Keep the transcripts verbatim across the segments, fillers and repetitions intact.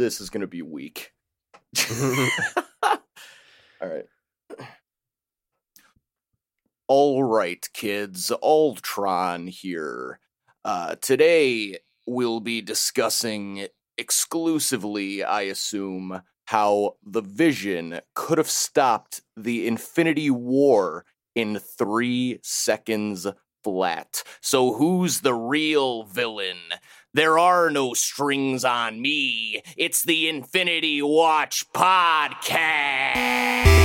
this is going to be weak. All right. All right, kids. Ultron here. Uh, today, we'll be discussing exclusively, I assume, how the Vision could have stopped the Infinity War in three seconds flat. So who's the real villain? There are no strings on me. It's the Infinity Watch podcast.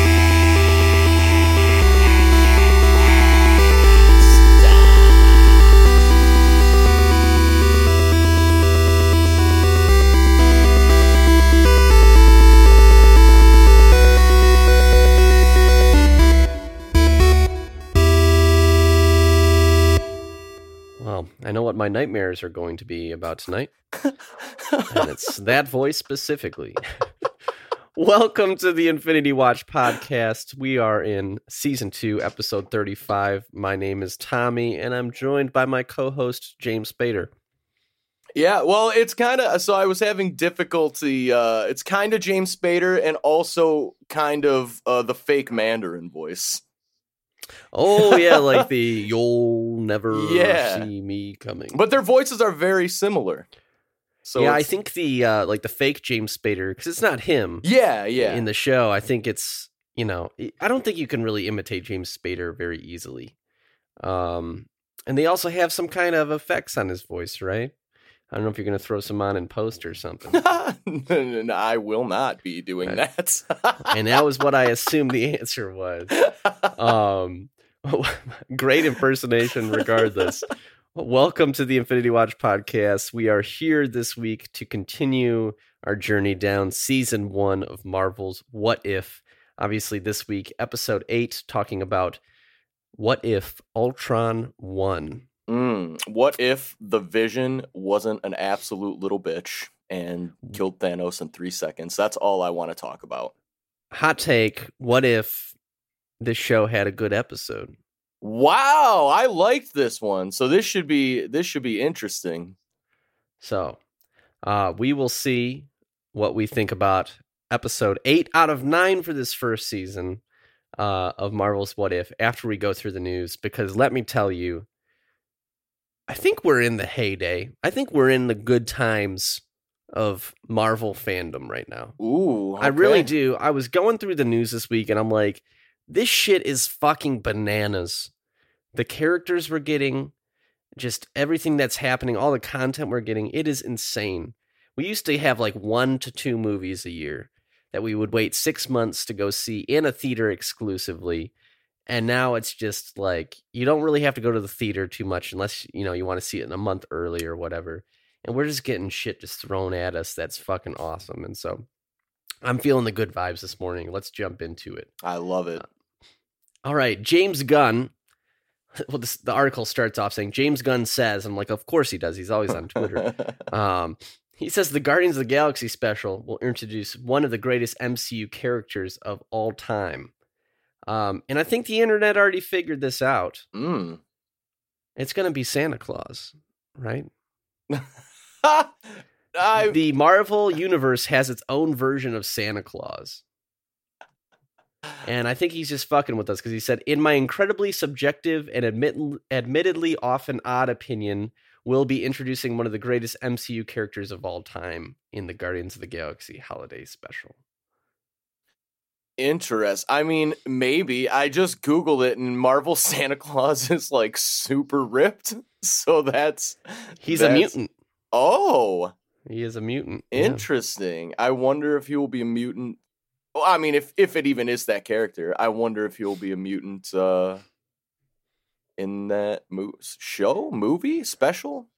Well, I know what my nightmares are going to be about tonight, and it's that voice specifically. Welcome to the Infinity Watch podcast. We are in season two, episode thirty-five. My name is Tommy, and I'm joined by my co-host, James Spader. Yeah, well, it's kind of, so I was having difficulty, uh, it's kind of James Spader and also kind of uh, the fake Mandarin voice. Oh, yeah, like the you'll never yeah. see me coming. But their voices are very similar. So yeah, I think the uh, like the fake James Spader, because it's not him. Yeah, yeah. In the show, I think it's, you know, I don't think you can really imitate James Spader very easily. Um, and they also have some kind of effects on his voice, right? I don't know if you're going to throw some on in post or something. No, I will not be doing right. that. And that was what I assumed the answer was. Um, great impersonation regardless. Welcome to the Infinity Watch podcast. We are here this week to continue our journey down season one of Marvel's What If. Obviously this week, episode eight, talking about what if Ultron won. Mm, what if the Vision wasn't an absolute little bitch and killed Thanos in three seconds? That's all I want to talk about. Hot take. What if this show had a good episode? Wow, I liked this one. So this should be this should be interesting. So uh, we will see what we think about episode eight out of nine for this first season uh, of Marvel's What If after we go through the news, because let me tell you, I think we're in the heyday. I think we're in the good times of Marvel fandom right now. Ooh, okay. I really do. I was going through the news this week and I'm like, this shit is fucking bananas. The characters we're getting, just everything that's happening, all the content we're getting, it is insane. We used to have like one to two movies a year that we would wait six months to go see in a theater exclusively. And now it's just like, you don't really have to go to the theater too much unless, you know, you want to see it in a month early or whatever. And we're just getting shit just thrown at us. That's fucking awesome. And so I'm feeling the good vibes this morning. Let's jump into it. I love it. Uh, all right. James Gunn. Well, this, the article starts off saying James Gunn says, I'm like, of course he does. He's always on Twitter. um, he says the Guardians of the Galaxy special will introduce one of the greatest M C U characters of all time. Um, and I think the internet already figured this out. Mm. It's going to be Santa Claus, right? I... The Marvel universe has its own version of Santa Claus. And I think he's just fucking with us because he said, in my incredibly subjective and admit- admittedly often odd opinion, we'll be introducing one of the greatest M C U characters of all time in the Guardians of the Galaxy holiday special. Interest. I mean, maybe. I just Googled it and Marvel Santa Claus is like super ripped. So that's he's that's, a mutant. Oh. He is a mutant. Interesting. Yeah. I wonder if he will be a mutant. Well, I mean, if if it even is that character, I wonder if he'll be a mutant uh in that mo- show, movie, special,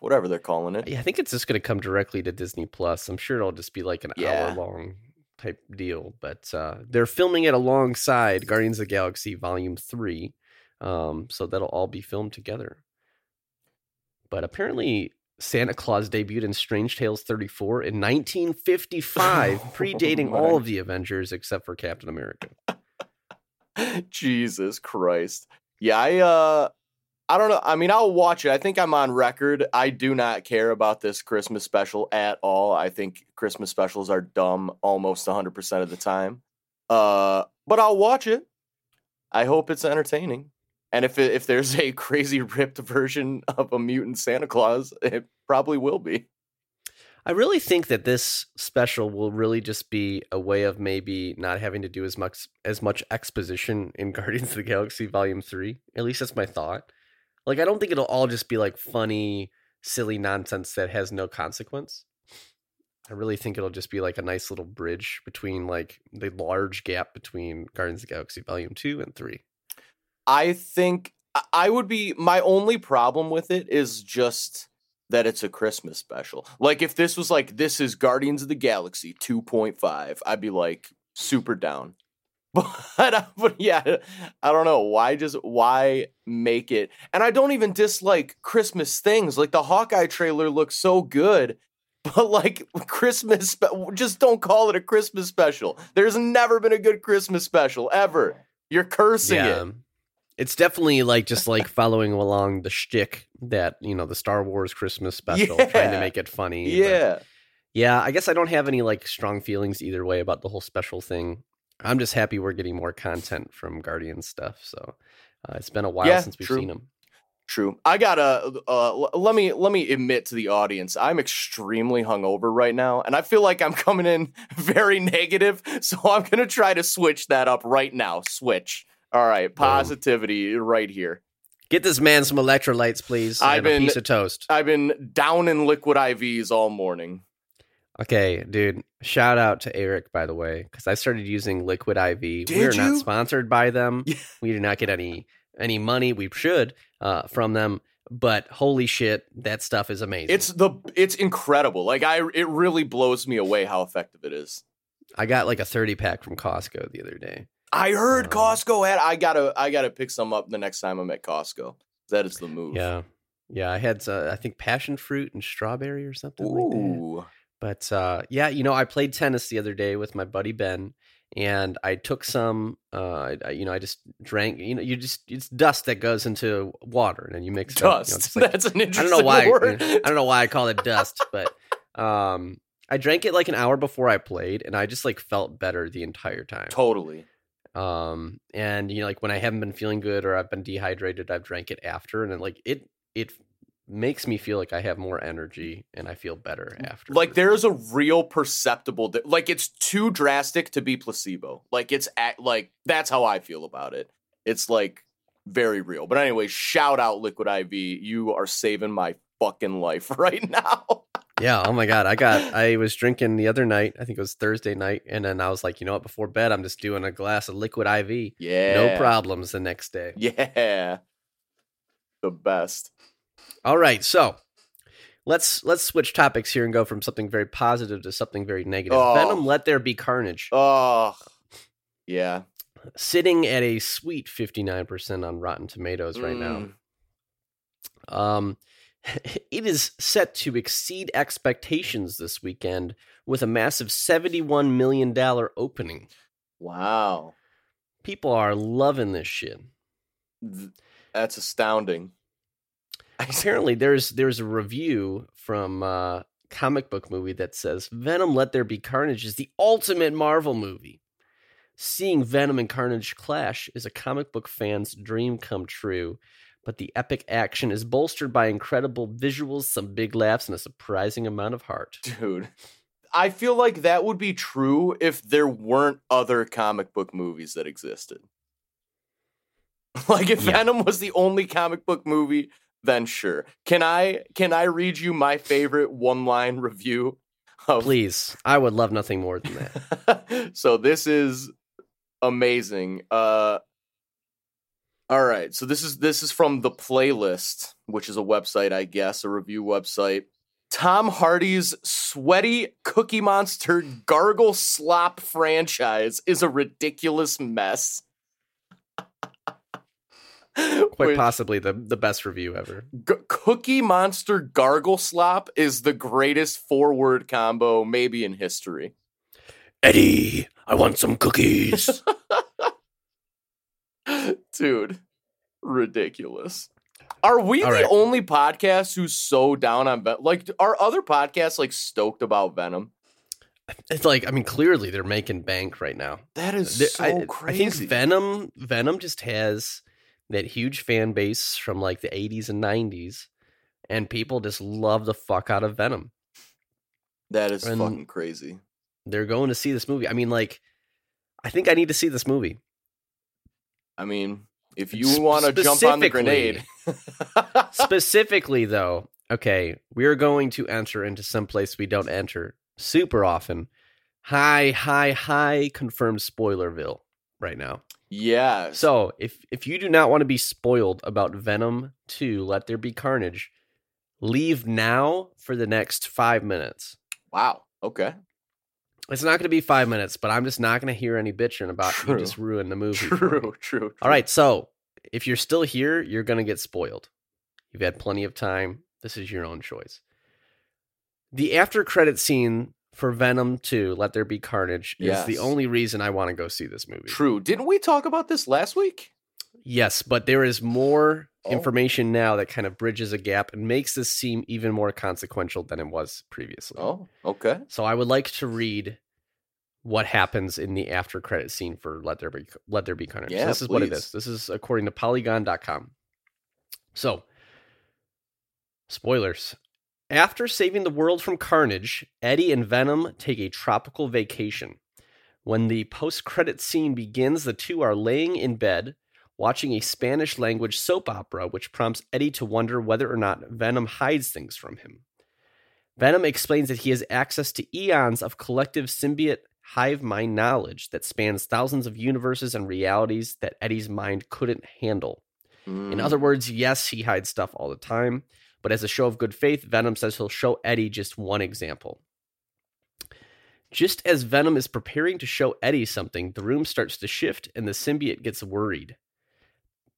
whatever they're calling it. Yeah, I think it's just gonna come directly to Disney Plus. I'm sure it'll just be like an yeah. hour long type deal, but uh, they're filming it alongside Guardians of the Galaxy Volume three, um, so that'll all be filmed together. But apparently Santa Claus debuted in Strange Tales thirty-four in nineteen fifty-five, oh, predating my. all of the Avengers except for Captain America. Jesus Christ. Yeah, I, uh, I don't know. I mean, I'll watch it. I think I'm on record. I do not care about this Christmas special at all. I think Christmas specials are dumb almost one hundred percent of the time. Uh, but I'll watch it. I hope it's entertaining. And if it, if there's a crazy ripped version of a mutant Santa Claus, it probably will be. I really think that this special will really just be a way of maybe not having to do as much as much exposition in Guardians of the Galaxy Volume three. At least that's my thought. Like, I don't think it'll all just be like funny, silly nonsense that has no consequence. I really think it'll just be like a nice little bridge between like the large gap between Guardians of the Galaxy Volume two and three. I think I would be my only problem with it is just that it's a Christmas special. Like, if this was like, this is Guardians of the Galaxy two point five, I'd be like super down. But, but yeah, I don't know. Why just, why make it? And I don't even dislike Christmas things. Like, the Hawkeye trailer looks so good. But like, Christmas, just don't call it a Christmas special. There's never been a good Christmas special, ever. You're cursing yeah. it. It's definitely like just like following along the shtick that, you know, the Star Wars Christmas special, yeah. trying to make it funny. Yeah. Yeah. I guess I don't have any like strong feelings either way about the whole special thing. I'm just happy we're getting more content from Guardians stuff. So uh, it's been a while yeah, since we've true. seen them. True. I gotta uh, let me let me admit to the audience, I'm extremely hungover right now, and I feel like I'm coming in very negative. So I'm gonna try to switch that up right now. Switch. All right, positivity Boom. right here. Get this man some electrolytes, please, I've and been, a piece of toast. I've been down in liquid I Vs all morning. Okay, dude, shout out to Eric, by the way, because I started using Liquid I V. Did we are you? not sponsored by them. Yeah. We do not get any any money. We should uh, from them. But holy shit, that stuff is amazing. It's the it's incredible. Like, I, it really blows me away how effective it is. I got like a thirty pack from Costco the other day. I heard Costco had. I gotta. I gotta pick some up the next time I'm at Costco. That is the move. Yeah, yeah. I had. Uh, I think passion fruit and strawberry or something Ooh. like that. But uh, yeah, you know, I played tennis the other day with my buddy Ben, and I took some. Uh, I, you know, I just drank. You know, you just it's dust that goes into water, and then you mix dust. It up, you know, like, that's an interesting I don't know why. Word. I don't know why I call it dust, but um, I drank it like an hour before I played, and I just like felt better the entire time. Totally. Um, and you know, like when I haven't been feeling good or I've been dehydrated, I've drank it after, and then like it, it makes me feel like I have more energy and I feel better after. Like, there's a real perceptible, di- like it's too drastic to be placebo. Like it's at, like, that's how I feel about it. It's like very real, but anyway, shout out Liquid I V. You are saving my fucking life right now. Yeah. Oh my God. I got, I was drinking the other night. I think it was Thursday night. And then I was like, you know what? Before bed, I'm just doing a glass of Liquid I V. Yeah. No problems the next day. Yeah. The best. All right. So let's, let's switch topics here and go from something very positive to something very negative. Oh. Venom, Let There Be Carnage. Oh, yeah. Sitting at a sweet fifty-nine percent on Rotten Tomatoes right mm. now. Um, It is set to exceed expectations this weekend with a massive seventy-one million dollars opening. Wow. People are loving this shit. That's astounding. Apparently, there's there's a review from a comic book movie that says, Venom Let There Be Carnage is the ultimate Marvel movie. Seeing Venom and Carnage clash is a comic book fan's dream come true. But the epic action is bolstered by incredible visuals, some big laughs, and a surprising amount of heart. Dude, I feel like that would be true if there weren't other comic book movies that existed. Like, if yeah. Venom was the only comic book movie, then sure. Can I can I read you my favorite one-line review? Of- Please. I would love nothing more than that. So this is amazing. Uh All right, so this is this is from The Playlist, which is a website, I guess, a review website. Tom Hardy's sweaty Cookie Monster gargle slop franchise is a ridiculous mess. Quite which, possibly the, the best review ever. G- Cookie Monster gargle slop is the greatest four-word combo maybe in history. Eddie, I want some cookies. Dude, ridiculous. Are we All the right. only podcast who's so down on Venom? Like, are other podcasts, like, stoked about Venom? It's like, I mean, clearly they're making bank right now. That is they're, so I, crazy. I think Venom, Venom just has that huge fan base from, like, the eighties and nineties, and people just love the fuck out of Venom. That is and fucking crazy. They're going to see this movie. I mean, like, I think I need to see this movie. I mean, if you want to jump on the grenade. Specifically, though, okay, we're going to enter into some place we don't enter super often. High, high, high confirmed spoilerville right now. Yeah. So if, if you do not want to be spoiled about Venom two, Let There Be Carnage, leave now for the next five minutes. Wow. Okay. It's not going to be five minutes, but I'm just not going to hear any bitching about true. You just ruined the movie. True, true, true. All right, so if you're still here, you're going to get spoiled. You've had plenty of time. This is your own choice. The after-credit scene for Venom two, Let There Be Carnage, yes. is the only reason I want to go see this movie. True. Didn't we talk about this last week? Yes, but there is more oh. information now that kind of bridges a gap and makes this seem even more consequential than it was previously. Oh, okay. So I would like to read what happens in the after credit scene for Let There Be, Let There Be Carnage. Yeah, so this please. Is what it is. This is according to Polygon dot com. So, spoilers. After saving the world from Carnage, Eddie and Venom take a tropical vacation. When the post-credit scene begins, the two are laying in bed, watching a Spanish-language soap opera, which prompts Eddie to wonder whether or not Venom hides things from him. Venom explains that he has access to eons of collective symbiote hive mind knowledge that spans thousands of universes and realities that Eddie's mind couldn't handle. Mm. In other words, yes, he hides stuff all the time, but as a show of good faith, Venom says he'll show Eddie just one example. Just as Venom is preparing to show Eddie something, the room starts to shift and the symbiote gets worried.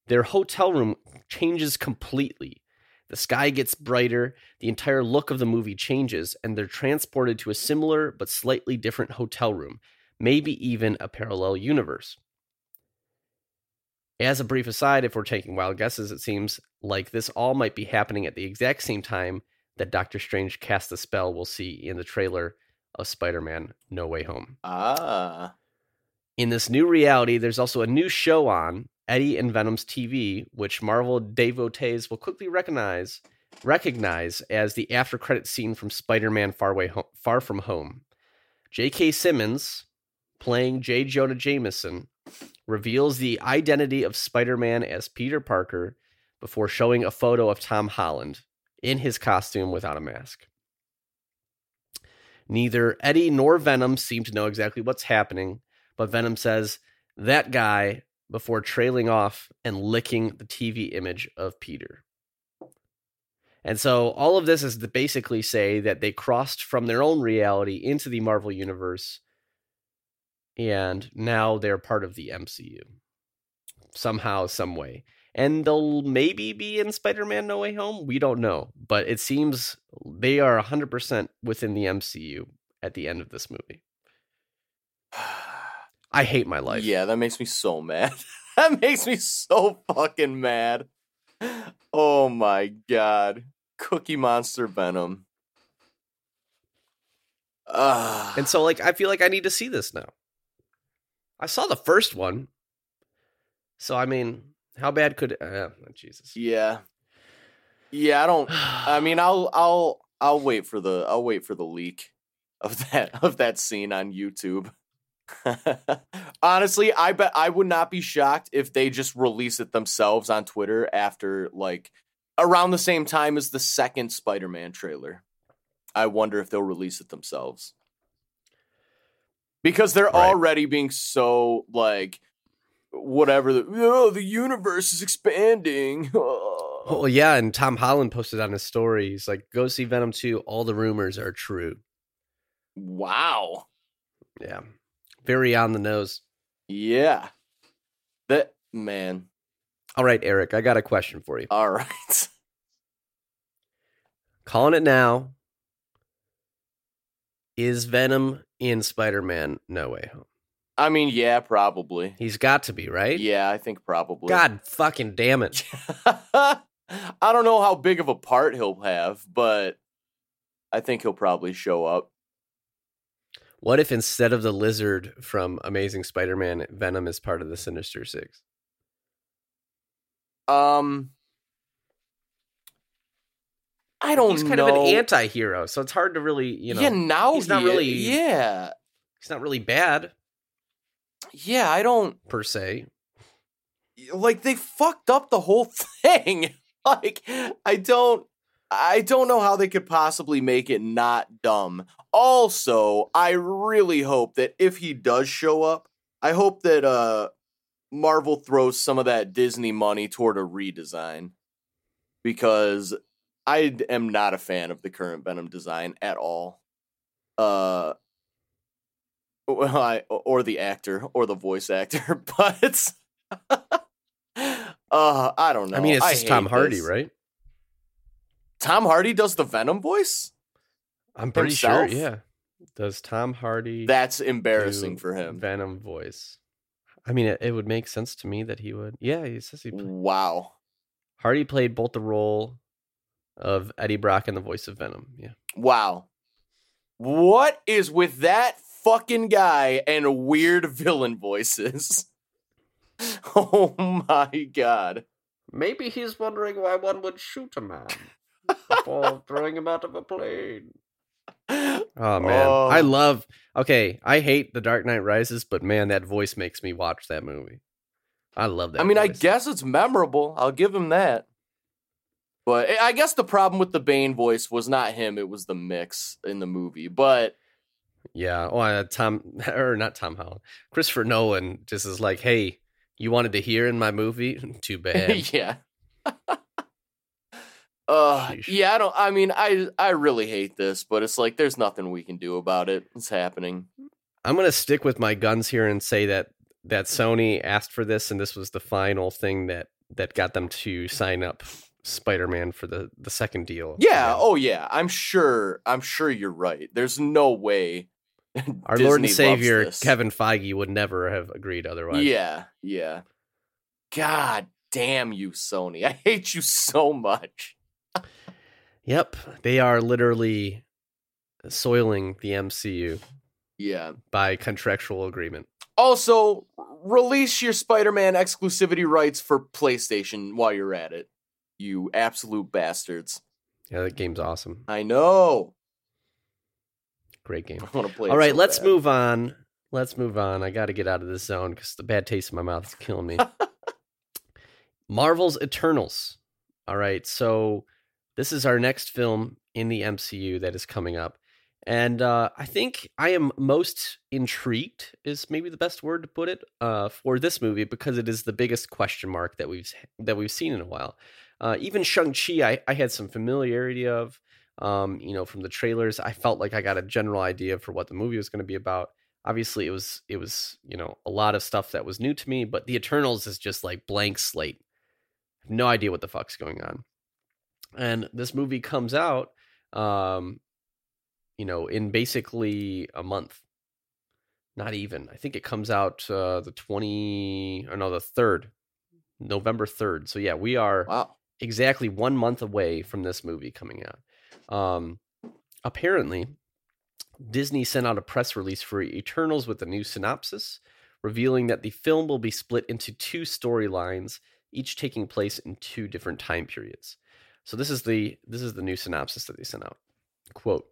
Their hotel room changes completely. The sky gets brighter, the entire look of the movie changes, and they're transported to a similar but slightly different hotel room, maybe even a parallel universe. As a brief aside, if we're taking wild guesses, it seems like this all might be happening at the exact same time that Doctor Strange cast the spell we'll see in the trailer of Spider-Man No Way Home. Ah. In this new reality, there's also a new show on Eddie and Venom's T V, which Marvel devotees will quickly recognize recognize as the after-credit scene from Spider-Man Far, Way Ho- Far From Home. J K. Simmons, playing J. Jonah Jameson, reveals the identity of Spider-Man as Peter Parker before showing a photo of Tom Holland in his costume without a mask. Neither Eddie nor Venom seem to know exactly what's happening, but Venom says, "That guy," before trailing off and licking the T V image of Peter. And so all of this is to basically say that they crossed from their own reality into the Marvel Universe, and now they're part of the M C U. Somehow, some way. And they'll maybe be in Spider-Man No Way Home? We don't know. But it seems they are one hundred percent within the M C U at the end of this movie. I hate my life. Yeah, that makes me so mad. That makes me so fucking mad. Oh my god. Cookie Monster Venom. Ugh. And so, like, I feel like I need to see this now. I saw the first one. So, I mean, how bad could... Uh, Jesus. Yeah. Yeah, I don't... I mean, I'll, I'll, I'll wait for the, I'll wait for the leak of that, of that scene on YouTube. Honestly, I bet I would not be shocked if they just release it themselves on Twitter after, like, around the same time as the second Spider-Man trailer. I wonder if they'll release it themselves, because they're right. already being so, like, whatever. The, oh, the universe is expanding. Oh. Well, yeah, and Tom Holland posted on his story. He's like, "Go see Venom two. All the rumors are true." Wow. Yeah. Very on the nose. Yeah. That, man. All right, Eric, I got a question for you. All right. Calling it now. Is Venom in Spider-Man No Way Home? I mean, yeah, probably. He's got to be, right? Yeah, I think probably. God fucking damn it. I don't know how big of a part he'll have, but I think he'll probably show up. What if instead of the lizard from Amazing Spider-Man, Venom is part of the Sinister Six? Um, I don't know. He's kind know. of an anti-hero, so it's hard to really, you know. Yeah, now he's he not really. Is. Yeah, he's not really bad. Yeah, I don't per se. Like they fucked up the whole thing. Like I don't. I don't know how they could possibly make it not dumb. Also, I really hope that if he does show up, I hope that uh, Marvel throws some of that Disney money toward a redesign. Because I am not a fan of the current Venom design at all. Uh, well, I, or the actor, or the voice actor, but uh, I don't know. I mean, it's just Tom Hardy, this. right? Tom Hardy does the Venom voice? I'm pretty himself? sure, yeah. Does Tom Hardy... That's embarrassing do for him. Venom voice. I mean, it, it would make sense to me that he would. Yeah, he says he... Played. Wow. Hardy played both the role of Eddie Brock and the voice of Venom, yeah. Wow. What is with that fucking guy and weird villain voices? Oh my god. Maybe he's wondering why one would shoot a man. Before throwing him out of a plane. Oh man, oh. I love. Okay, I hate The Dark Knight Rises, but man, that voice makes me watch that movie. I love that. I mean, voice. I guess it's memorable. I'll give him that. But I guess the problem with the Bane voice was not him; it was the mix in the movie. But yeah, oh, uh, Tom or not Tom Holland, Christopher Nolan just is like, "Hey, you wanted to hear in my movie? Too bad." Yeah. Uh, yeah, I don't, I mean, I, I really hate this, but it's like, there's nothing we can do about it. It's happening. I'm going to stick with my guns here and say that, that Sony asked for this. And this was the final thing that, that got them to sign up Spider-Man for the, the second deal. Yeah. Oh yeah. I'm sure. I'm sure you're right. There's no way. Our Disney Lord and Savior, Kevin Feige, would never have agreed otherwise. Yeah. Yeah. God damn you, Sony. I hate you so much. Yep, they are literally soiling the M C U. Yeah, by contractual agreement. Also, release your Spider-Man exclusivity rights for PlayStation while you're at it. You absolute bastards. Yeah, that game's awesome. I know. Great game. I want to play. All right, so let's bad. move on. Let's move on. I got to get out of this zone because the bad taste in my mouth is killing me. Marvel's Eternals. All right, so... this is our next film in the M C U that is coming up. And uh, I think I am most intrigued, is maybe the best word to put it, uh, for this movie, because it is the biggest question mark that we've that we've seen in a while. Uh, even Shang-Chi, I, I had some familiarity of, um, you know, from the trailers. I felt like I got a general idea for what the movie was going to be about. Obviously, it was, it was, you know, a lot of stuff that was new to me, but The Eternals is just like blank slate. No idea what the fuck's going on. And this movie comes out, um, you know, in basically a month. Not even. I think it comes out uh, the twenty or no, the third, November third. So yeah, we are wow. exactly one month away from this movie coming out. Um, apparently, Disney sent out a press release for Eternals with a new synopsis, revealing that the film will be split into two storylines, each taking place in two different time periods. So this is the this is the new synopsis that they sent out. Quote,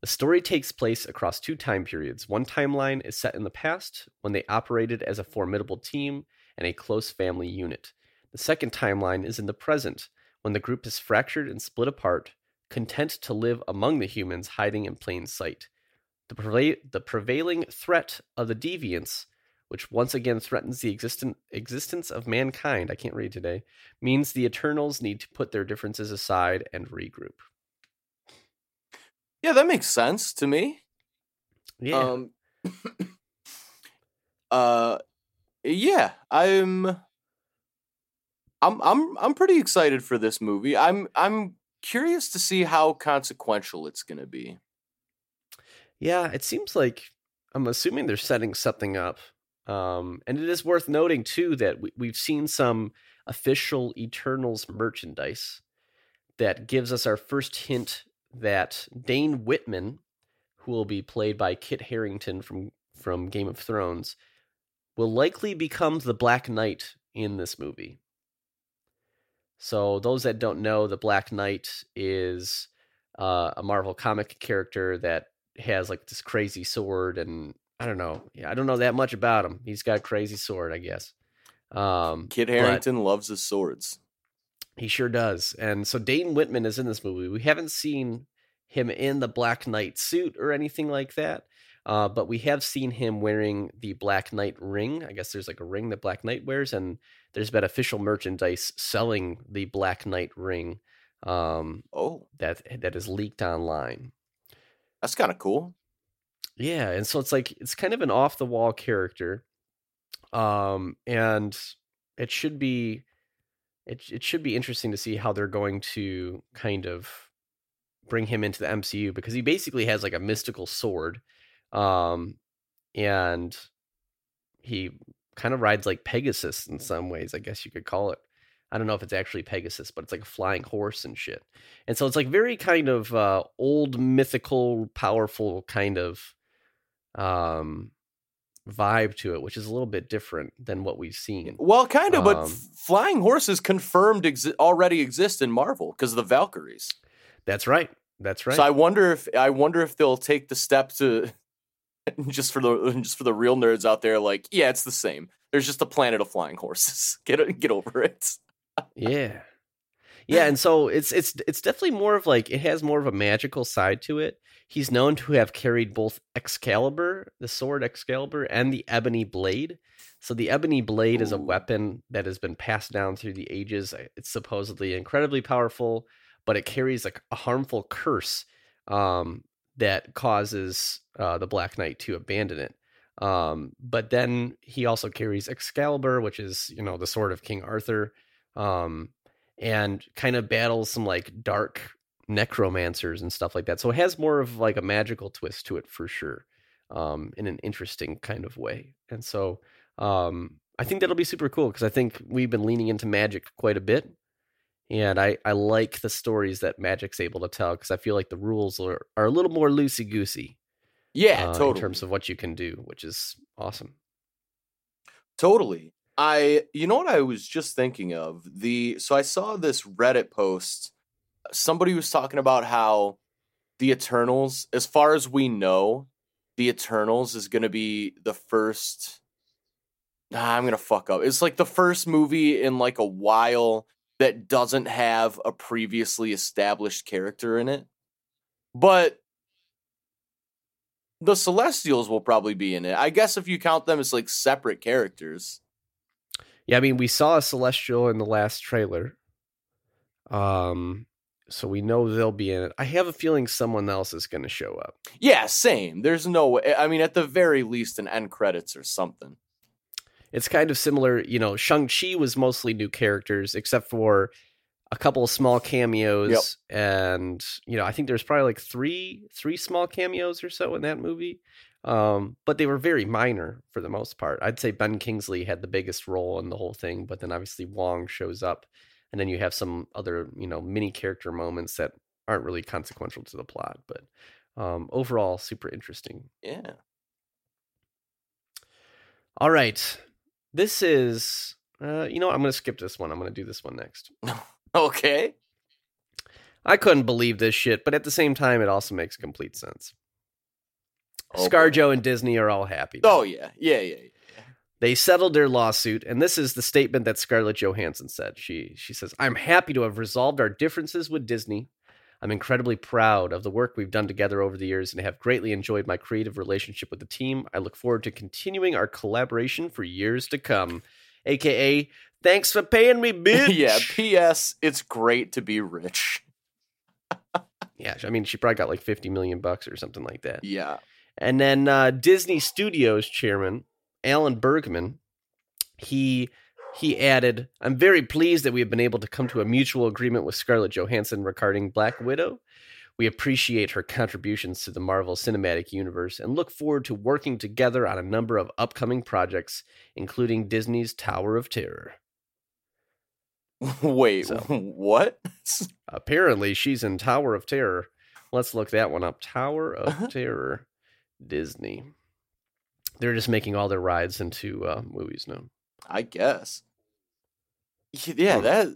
the story takes place across two time periods. One timeline is set in the past when they operated as a formidable team and a close family unit. The second timeline is in the present when the group is fractured and split apart, content to live among the humans hiding in plain sight. The, preva- the prevailing threat of the deviants, which once again threatens the existent existence of mankind, I can't read today, means the Eternals need to put their differences aside and regroup. Yeah, that makes sense to me. Yeah. Um, uh, yeah, I'm, I'm, I'm, I'm pretty excited for this movie. I'm, I'm curious to see how consequential it's going to be. Yeah, it seems like I'm assuming they're setting something up. Um, and it is worth noting, too, that we, we've seen some official Eternals merchandise that gives us our first hint that Dane Whitman, who will be played by Kit Harington from, from Game of Thrones, will likely become the Black Knight in this movie. So those that don't know, the Black Knight is uh, a Marvel comic character that has like this crazy sword, and I don't know. Yeah, I don't know that much about him. He's got a crazy sword, I guess. Um, Kit Harington loves his swords. He sure does. And so Dane Whitman is in this movie. We haven't seen him in the Black Knight suit or anything like that, uh, but we have seen him wearing the Black Knight ring. I guess there's like a ring that Black Knight wears, and there's been official merchandise selling the Black Knight ring um, oh. that that is leaked online. That's kind of cool. Yeah, and so it's like, it's kind of an off-the-wall character, um, and it should be... It it should be interesting to see how they're going to kind of bring him into the M C U, because he basically has like a mystical sword, um, and he kind of rides like Pegasus in some ways, I guess you could call it. I don't know if it's actually Pegasus, but it's like a flying horse and shit. And so it's like very kind of uh, old, mythical, powerful kind of um, vibe to it, which is a little bit different than what we've seen. Well, kind of, um, but flying horses confirmed exi- already exist in Marvel because of the Valkyries. That's right. That's right. So I wonder if I wonder if they'll take the step to just for the just for the real nerds out there. Like, yeah, it's the same. There's just a planet of flying horses. Get get over it. Yeah, yeah, and so it's it's it's definitely more of like, it has more of a magical side to it. He's known to have carried both Excalibur, the sword Excalibur, and the Ebony Blade. So the Ebony Blade Ooh. is a weapon that has been passed down through the ages. It's supposedly incredibly powerful, but it carries like a harmful curse um, that causes uh, the Black Knight to abandon it. Um, but then he also carries Excalibur, which is, you know, the sword of King Arthur, um, and kind of battles some like dark necromancers and stuff like that. So it has more of like a magical twist to it for sure, um, in an interesting kind of way. And so um, I think that'll be super cool, because I think we've been leaning into magic quite a bit. And I, I like the stories that magic's able to tell, because I feel like the rules are, are a little more loosey-goosey. Yeah, uh, totally. In terms of what you can do, which is awesome. Totally. I, you know what I was just thinking of? The So I saw this Reddit post. Somebody was talking about how the Eternals, as far as we know, the Eternals is going to be the first... Ah, I'm going to fuck up. It's like the first movie in like a while that doesn't have a previously established character in it. But the Celestials will probably be in it. I guess if you count them as like separate characters. Yeah, I mean, we saw a Celestial in the last trailer. Um... So we know they'll be in it. I have a feeling someone else is going to show up. Yeah, same. There's no way. I mean, at the very least, an end credits or something. It's kind of similar. You know, Shang-Chi was mostly new characters, except for a couple of small cameos. Yep. And, you know, I think there's probably like three, three small cameos or so in that movie. Um, but they were very minor for the most part. I'd say Ben Kingsley had the biggest role in the whole thing. But then obviously Wong shows up. And then you have some other, you know, mini character moments that aren't really consequential to the plot, but um, overall, super interesting. Yeah. All right. This is, uh, you know, I'm going to skip this one. I'm going to do this one next. Okay. I couldn't believe this shit, but at the same time, it also makes complete sense. Okay. ScarJo and Disney are all happy now. Oh, yeah. Yeah, yeah, yeah. They settled their lawsuit, and this is the statement that Scarlett Johansson said. She she says, "I'm happy to have resolved our differences with Disney. I'm incredibly proud of the work we've done together over the years and have greatly enjoyed my creative relationship with the team. I look forward to continuing our collaboration for years to come." A K A, thanks for paying me, bitch. Yeah, P S It's great to be rich. Yeah, I mean, she probably got like fifty million bucks or something like that. Yeah. And then uh, Disney Studios chairman Alan Bergman, he he added, "I'm very pleased that we have been able to come to a mutual agreement with Scarlett Johansson regarding Black Widow. We appreciate her contributions to the Marvel Cinematic Universe and look forward to working together on a number of upcoming projects, including Disney's Tower of Terror." Wait, so, what? Apparently she's in Tower of Terror. Let's look that one up. Tower of uh-huh. Terror, Disney. They're just making all their rides into uh, movies now. I guess. Yeah, that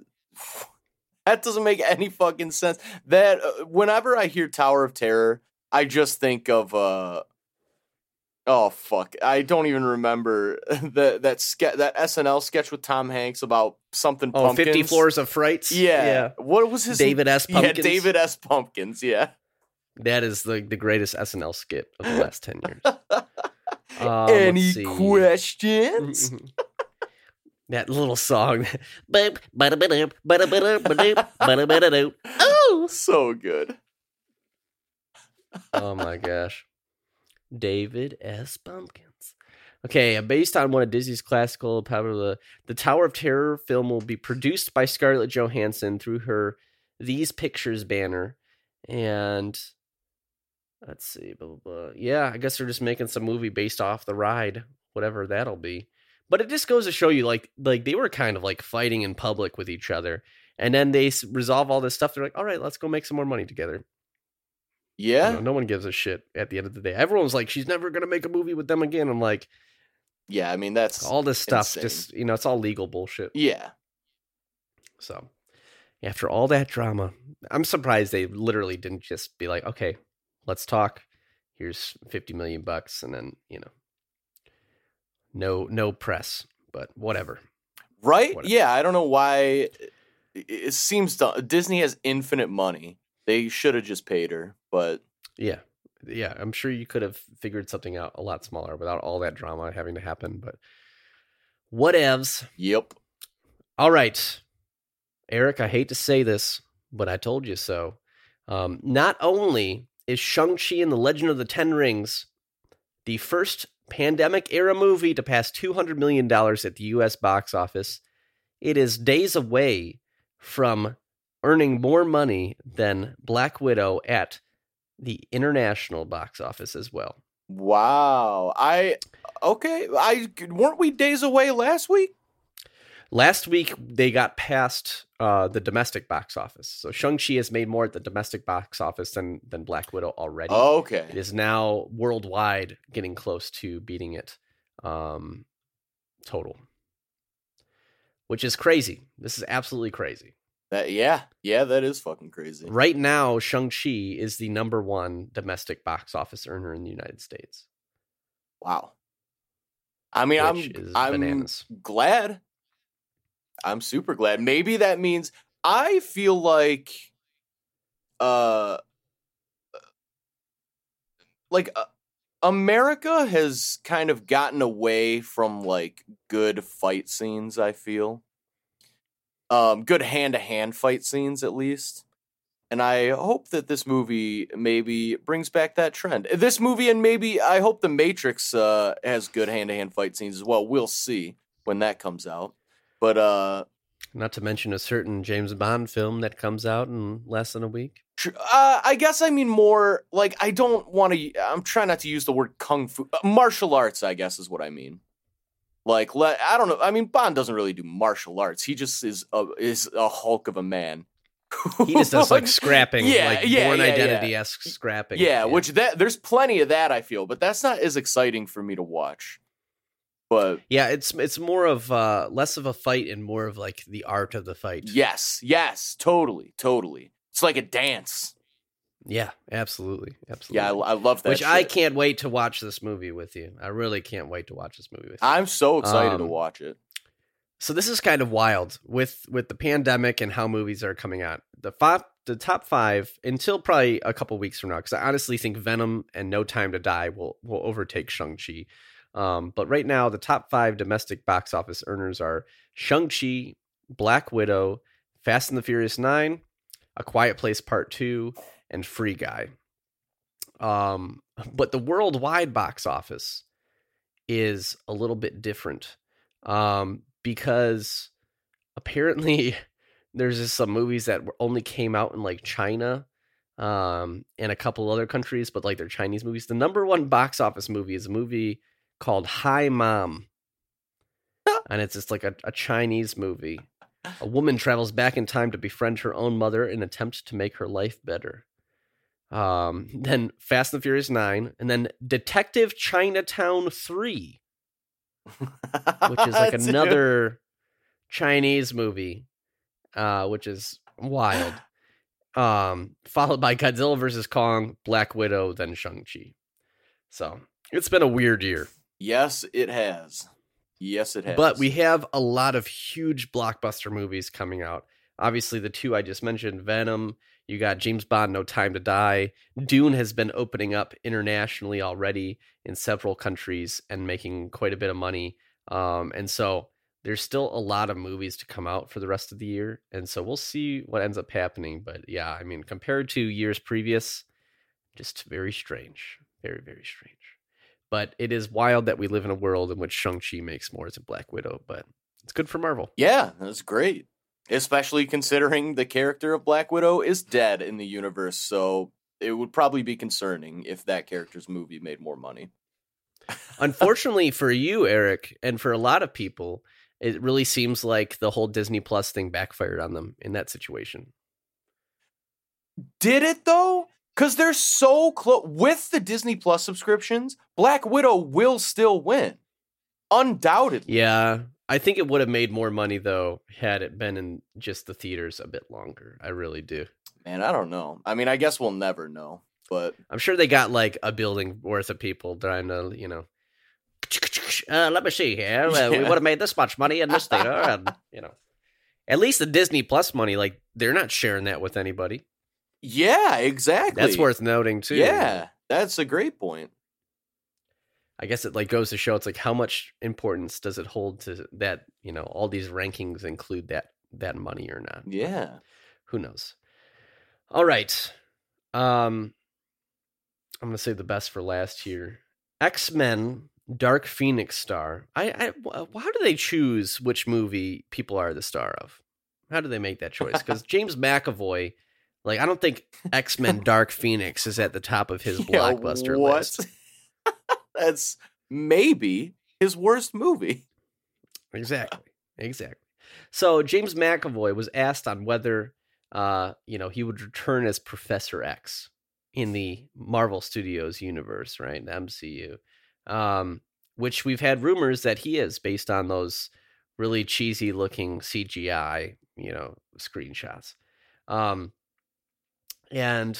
that doesn't make any fucking sense. That uh, whenever I hear Tower of Terror, I just think of uh oh fuck, I don't even remember the that ske- that S N L sketch with Tom Hanks about something. Oh, pumpkins. fifty Floors of Frights. Yeah. yeah, what was his David S. Pumpkins? Yeah, David S. Pumpkins. Yeah, that is the the greatest S N L skit of the last ten years. uh, Any questions? That little song. Oh, so good. Oh, my gosh. David S. Pumpkins. Okay, based on one of Disney's classical, the, the Tower of Terror film will be produced by Scarlett Johansson through her These Pictures banner. And let's see. Blah, blah, blah. Yeah, I guess they're just making some movie based off the ride, whatever that'll be. But it just goes to show you, like, like they were kind of like fighting in public with each other. And then they resolve all this stuff. They're like, all right, let's go make some more money together. Yeah. You know, no one gives a shit at the end of the day. Everyone's like, she's never going to make a movie with them again. I'm like, yeah, I mean, that's all this stuff. Insane. Just, you know, it's all legal bullshit. Yeah. So after all that drama, I'm surprised they literally didn't just be like, okay, let's talk. Here's fifty million bucks. And then, you know. No, no press, but whatever. Right? Whatever. Yeah, I don't know why. It seems to, Disney has infinite money. They should have just paid her, but yeah, yeah. I'm sure you could have figured something out a lot smaller without all that drama having to happen. But whatevs. Yep. All right, Eric. I hate to say this, but I told you so. Um, not only is Shang-Chi and the Legend of the Ten Rings the first pandemic-era movie to pass two hundred million dollars at the U S box office, it is days away from earning more money than Black Widow at the international box office as well. Wow. I okay. I weren't we days away last week? Last week, they got past uh, the domestic box office. So Shang-Chi has made more at the domestic box office than, than Black Widow already. Oh, okay. It is now worldwide getting close to beating it um, total, which is crazy. This is absolutely crazy. That, yeah. Yeah, that is fucking crazy. Right now, Shang-Chi is the number one domestic box office earner in the United States. Wow. I mean, which I'm I'm bananas. glad. I'm super glad. Maybe that means I feel like, uh, like uh, America has kind of gotten away from like good fight scenes. I feel, um, good hand to hand fight scenes at least. And I hope that this movie maybe brings back that trend. This movie, and maybe I hope The Matrix uh, has good hand to hand fight scenes as well. We'll see when that comes out. But uh, not to mention a certain James Bond film that comes out in less than a week. Uh, I guess I mean more like I don't want to. I'm trying not to use the word kung fu. Uh, martial arts, I guess, is what I mean. Like let, I don't know. I mean, Bond doesn't really do martial arts. He just is a, is a Hulk of a man. He just does like scrapping, yeah, like yeah, Born yeah, Identity-esque yeah. scrapping. Yeah, yeah, which that there's plenty of that. I feel, but that's not as exciting for me to watch. But yeah, it's it's more of uh, less of a fight and more of like the art of the fight. Yes, yes, totally, totally. It's like a dance. Yeah, absolutely, absolutely. Yeah, I, I love that. Which shit. I can't wait to watch this movie with you. I really can't wait to watch this movie with you. I'm so excited um, to watch it. So this is kind of wild with with the pandemic and how movies are coming out. The five, the top five, until probably a couple weeks from now, because I honestly think Venom and No Time to Die will will overtake Shang-Chi. Um, but right now, the top five domestic box office earners are Shang-Chi, Black Widow, Fast and the Furious nine, A Quiet Place Part two, and Free Guy. Um, but the worldwide box office is a little bit different um, because apparently there's just some movies that only came out in like China um, and a couple other countries, but like they're Chinese movies. The number one box office movie is a movie called Hi Mom, and it's just like a, a Chinese movie A woman travels back in time to befriend her own mother in an attempt to make her life better. Um, then Fast and Furious nine, and then Detective Chinatown three, which is like another Chinese movie, uh, which is wild. Um, followed by Godzilla versus Kong, Black Widow, then Shang-Chi. So it's been a weird year. Yes, it has. Yes, it has. But we have a lot of huge blockbuster movies coming out. Obviously, the two I just mentioned, Venom, you got James Bond, No Time to Die. Dune has been opening up internationally already in several countries and making quite a bit of money. Um, and so there's still a lot of movies to come out for the rest of the year. And so we'll see what ends up happening. But yeah, I mean, compared to years previous, just very strange. Very, very strange. But it is wild that we live in a world in which Shang-Chi makes more than Black Widow, but it's good for Marvel. Yeah, that's great. Especially considering the character of Black Widow is dead in the universe, so it would probably be concerning if that character's movie made more money. Unfortunately for you, Eric, and for a lot of people, it really seems like the whole Disney Plus thing backfired on them in that situation. Did it, though? Because they're so close. With the Disney Plus subscriptions, Black Widow will still win. Undoubtedly. Yeah. I think it would have made more money, though, had it been in just the theaters a bit longer. I really do. Man, I don't know. I mean, I guess we'll never know. But I'm sure they got like a building worth of people trying to, you know, uh, let me see here. Uh, yeah. We would have made this much money in this theater. And, you know, at least the Disney Plus money, like they're not sharing that with anybody. Yeah, exactly. That's worth noting too. Yeah, that's a great point. I guess it like goes to show it's like how much importance does it hold to that, you know, all these rankings include that that money or not. Yeah. Who knows? All right. Um I'm going to say the best for last here. X-Men Dark Phoenix star. I I how do they choose which movie people are the star of? How do they make that choice? Cuz James McAvoy, like, I don't think X-Men Dark Phoenix is at the top of his yeah, blockbuster what? list. That's maybe his worst movie. Exactly. Exactly. So James McAvoy was asked on whether, uh, you know, he would return as Professor X in the Marvel Studios universe, right? The M C U, um, which we've had rumors that he is based on those really cheesy looking C G I, you know, screenshots. Um, And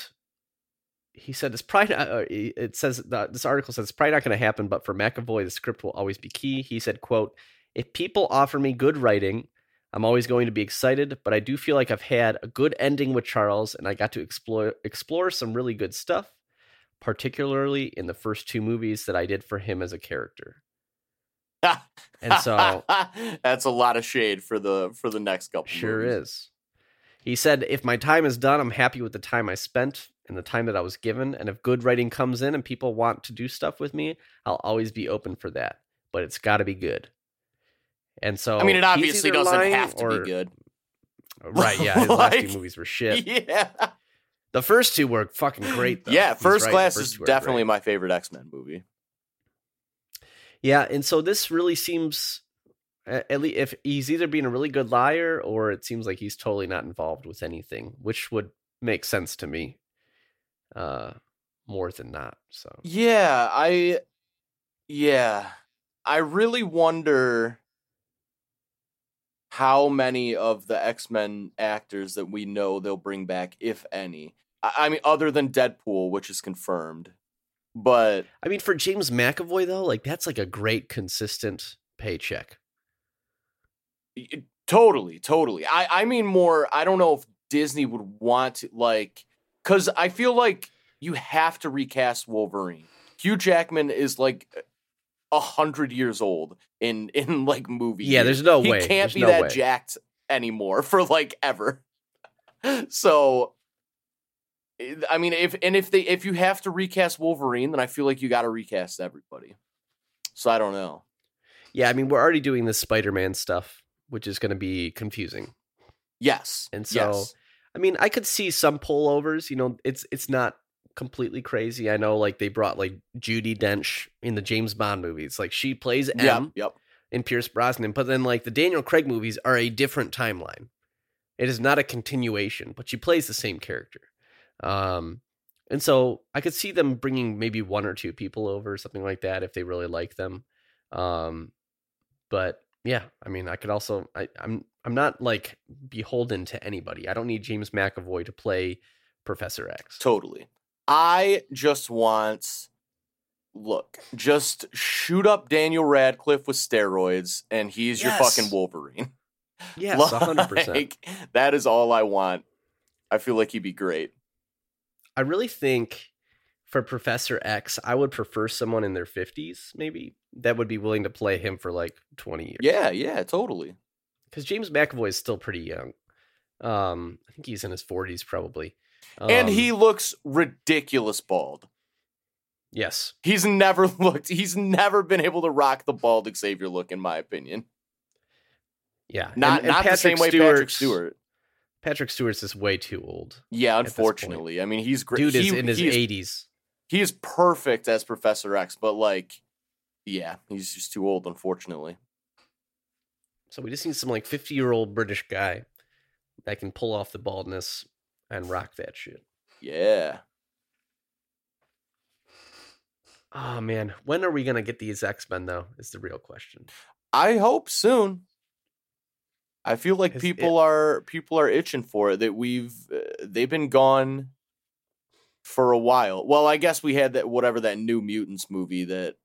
he said, it's probably not, uh, it says, this article says, it's probably not going to happen, but for McAvoy, the script will always be key. He said, quote, if people offer me good writing, I'm always going to be excited, but I do feel like I've had a good ending with Charles, and I got to explore explore some really good stuff, particularly in the first two movies that I did for him as a character. And so that's a lot of shade for the for the next couple sure movies. is. He said, if my time is done, I'm happy with the time I spent and the time that I was given. And if good writing comes in and people want to do stuff with me, I'll always be open for that. But it's got to be good. And so, I mean, it obviously doesn't have to or, be good. Right. Yeah. His like, last two movies were shit. Yeah. The first two were fucking great, though. Yeah. First right, Class first is definitely my favorite X-Men movie. Yeah. And so this really seems. At least if he's either being a really good liar or it seems like he's totally not involved with anything, which would make sense to me uh, more than not. So, yeah, I, yeah, I really wonder how many of the X-Men actors that we know they'll bring back, if any, I, I mean, other than Deadpool, which is confirmed, but I mean, for James McAvoy though, like that's like a great consistent paycheck. Totally, totally. I, I mean more, I don't know if Disney would want to, like, because I feel like you have to recast Wolverine. Hugh Jackman is, like, a hundred years old in, in like, movie. Yeah, years. There's no he way. He can't there's be no that way. jacked anymore for, like, ever. So, I mean, if and if they if you have to recast Wolverine, then I feel like you got to recast everybody. So, I don't know. Yeah, I mean, we're already doing this Spider-Man stuff, which is going to be confusing. Yes. And so, yes. I mean, I could see some pullovers, you know, it's, it's not completely crazy. I know like they brought like Judi Dench in the James Bond movies. Like she plays M. Yep. yep. and Pierce Brosnan, but then like the Daniel Craig movies are a different timeline. It is not a continuation, but she plays the same character. Um, and so I could see them bringing maybe one or two people over, something like that, if they really like them. Um, but yeah, I mean, I could also, I, I'm, I'm not like beholden to anybody. I don't need James McAvoy to play Professor X. Totally. I just want, look, just shoot up Daniel Radcliffe with steroids and he's yes. your fucking Wolverine. Yes, like, one hundred percent. That is all I want. I feel like he'd be great. I really think for Professor X, I would prefer someone in their fifties, maybe, that would be willing to play him for like twenty years. Yeah, yeah, totally. Because James McAvoy is still pretty young. Um, I think he's in his forties probably. Um, and he looks ridiculous bald. Yes. He's never looked, he's never been able to rock the bald Xavier look, in my opinion. Yeah. Not, and, and not the same way Stewart's, Patrick Stewart. Patrick Stewart's is way too old. Yeah, unfortunately. I mean, he's great. Dude he, is in his eighties. He is perfect as Professor X, but like, yeah, he's just too old, unfortunately. So we just need some like fifty-year-old British guy that can pull off the baldness and rock that shit. Yeah. Oh, man. When are we going to get these X-Men, though, is the real question. I hope soon. I feel like people it, are people are itching for it. That we've uh, they've been gone for a while. Well, I guess we had that whatever that New Mutants movie that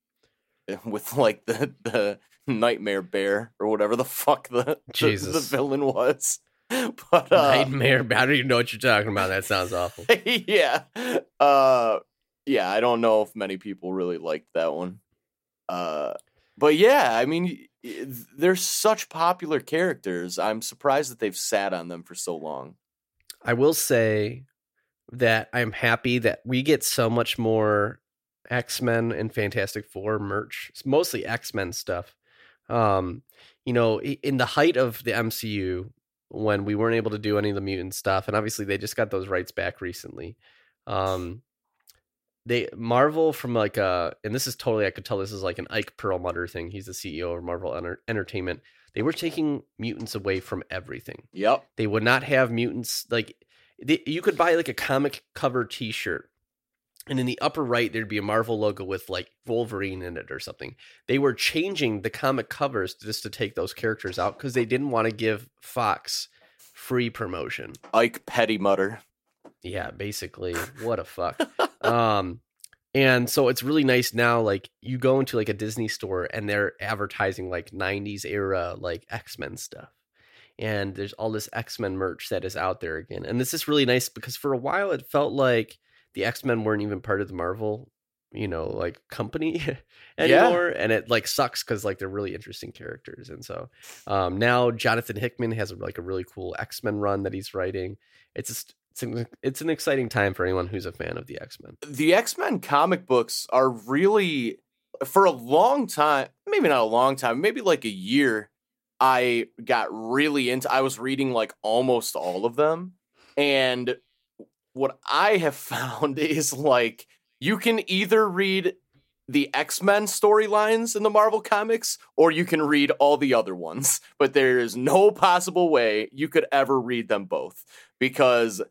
with like the, the Nightmare Bear or whatever the fuck the Jesus. the, the villain was. But uh, Nightmare. How do you know what you're talking about? That sounds awful. yeah, uh, yeah. I don't know if many people really liked that one. Uh, but yeah, I mean. They're such popular characters. I'm surprised that they've sat on them for so long. I will say that I'm happy that we get so much more X-Men and Fantastic Four merch. It's mostly X-Men stuff. Um, you know, in the height of the M C U, when we weren't able to do any of the mutant stuff, and obviously they just got those rights back recently. Um, They Marvel from like a, and this is totally, I could tell this is like an Ike Perlmutter thing. He's the C E O of Marvel Enter- Entertainment. They were taking mutants away from everything. Yep. They would not have mutants. Like they, you could buy like a comic cover t-shirt and in the upper right, there'd be a Marvel logo with like Wolverine in it or something. They were changing the comic covers just to take those characters out because they didn't want to give Fox free promotion. Ike Perlmutter. Yeah, basically. What a fuck. Um, and so it's really nice now, like you go into like a Disney store and they're advertising like nineties era, like X-Men stuff. And there's all this X-Men merch that is out there again. And this is really nice because for a while it felt like the X-Men weren't even part of the Marvel, you know, like company anymore. Yeah. And it like sucks because like they're really interesting characters. And so, um, now Jonathan Hickman has like a really cool X-Men run that he's writing. It's just, It's an, it's an exciting time for anyone who's a fan of the X-Men. The X-Men comic books are really, for a long time, maybe not a long time, maybe like a year, I got really into, I was reading like almost all of them. And what I have found is like, you can either read the X-Men storylines in the Marvel comics, or you can read all the other ones. But there is no possible way you could ever read them both because...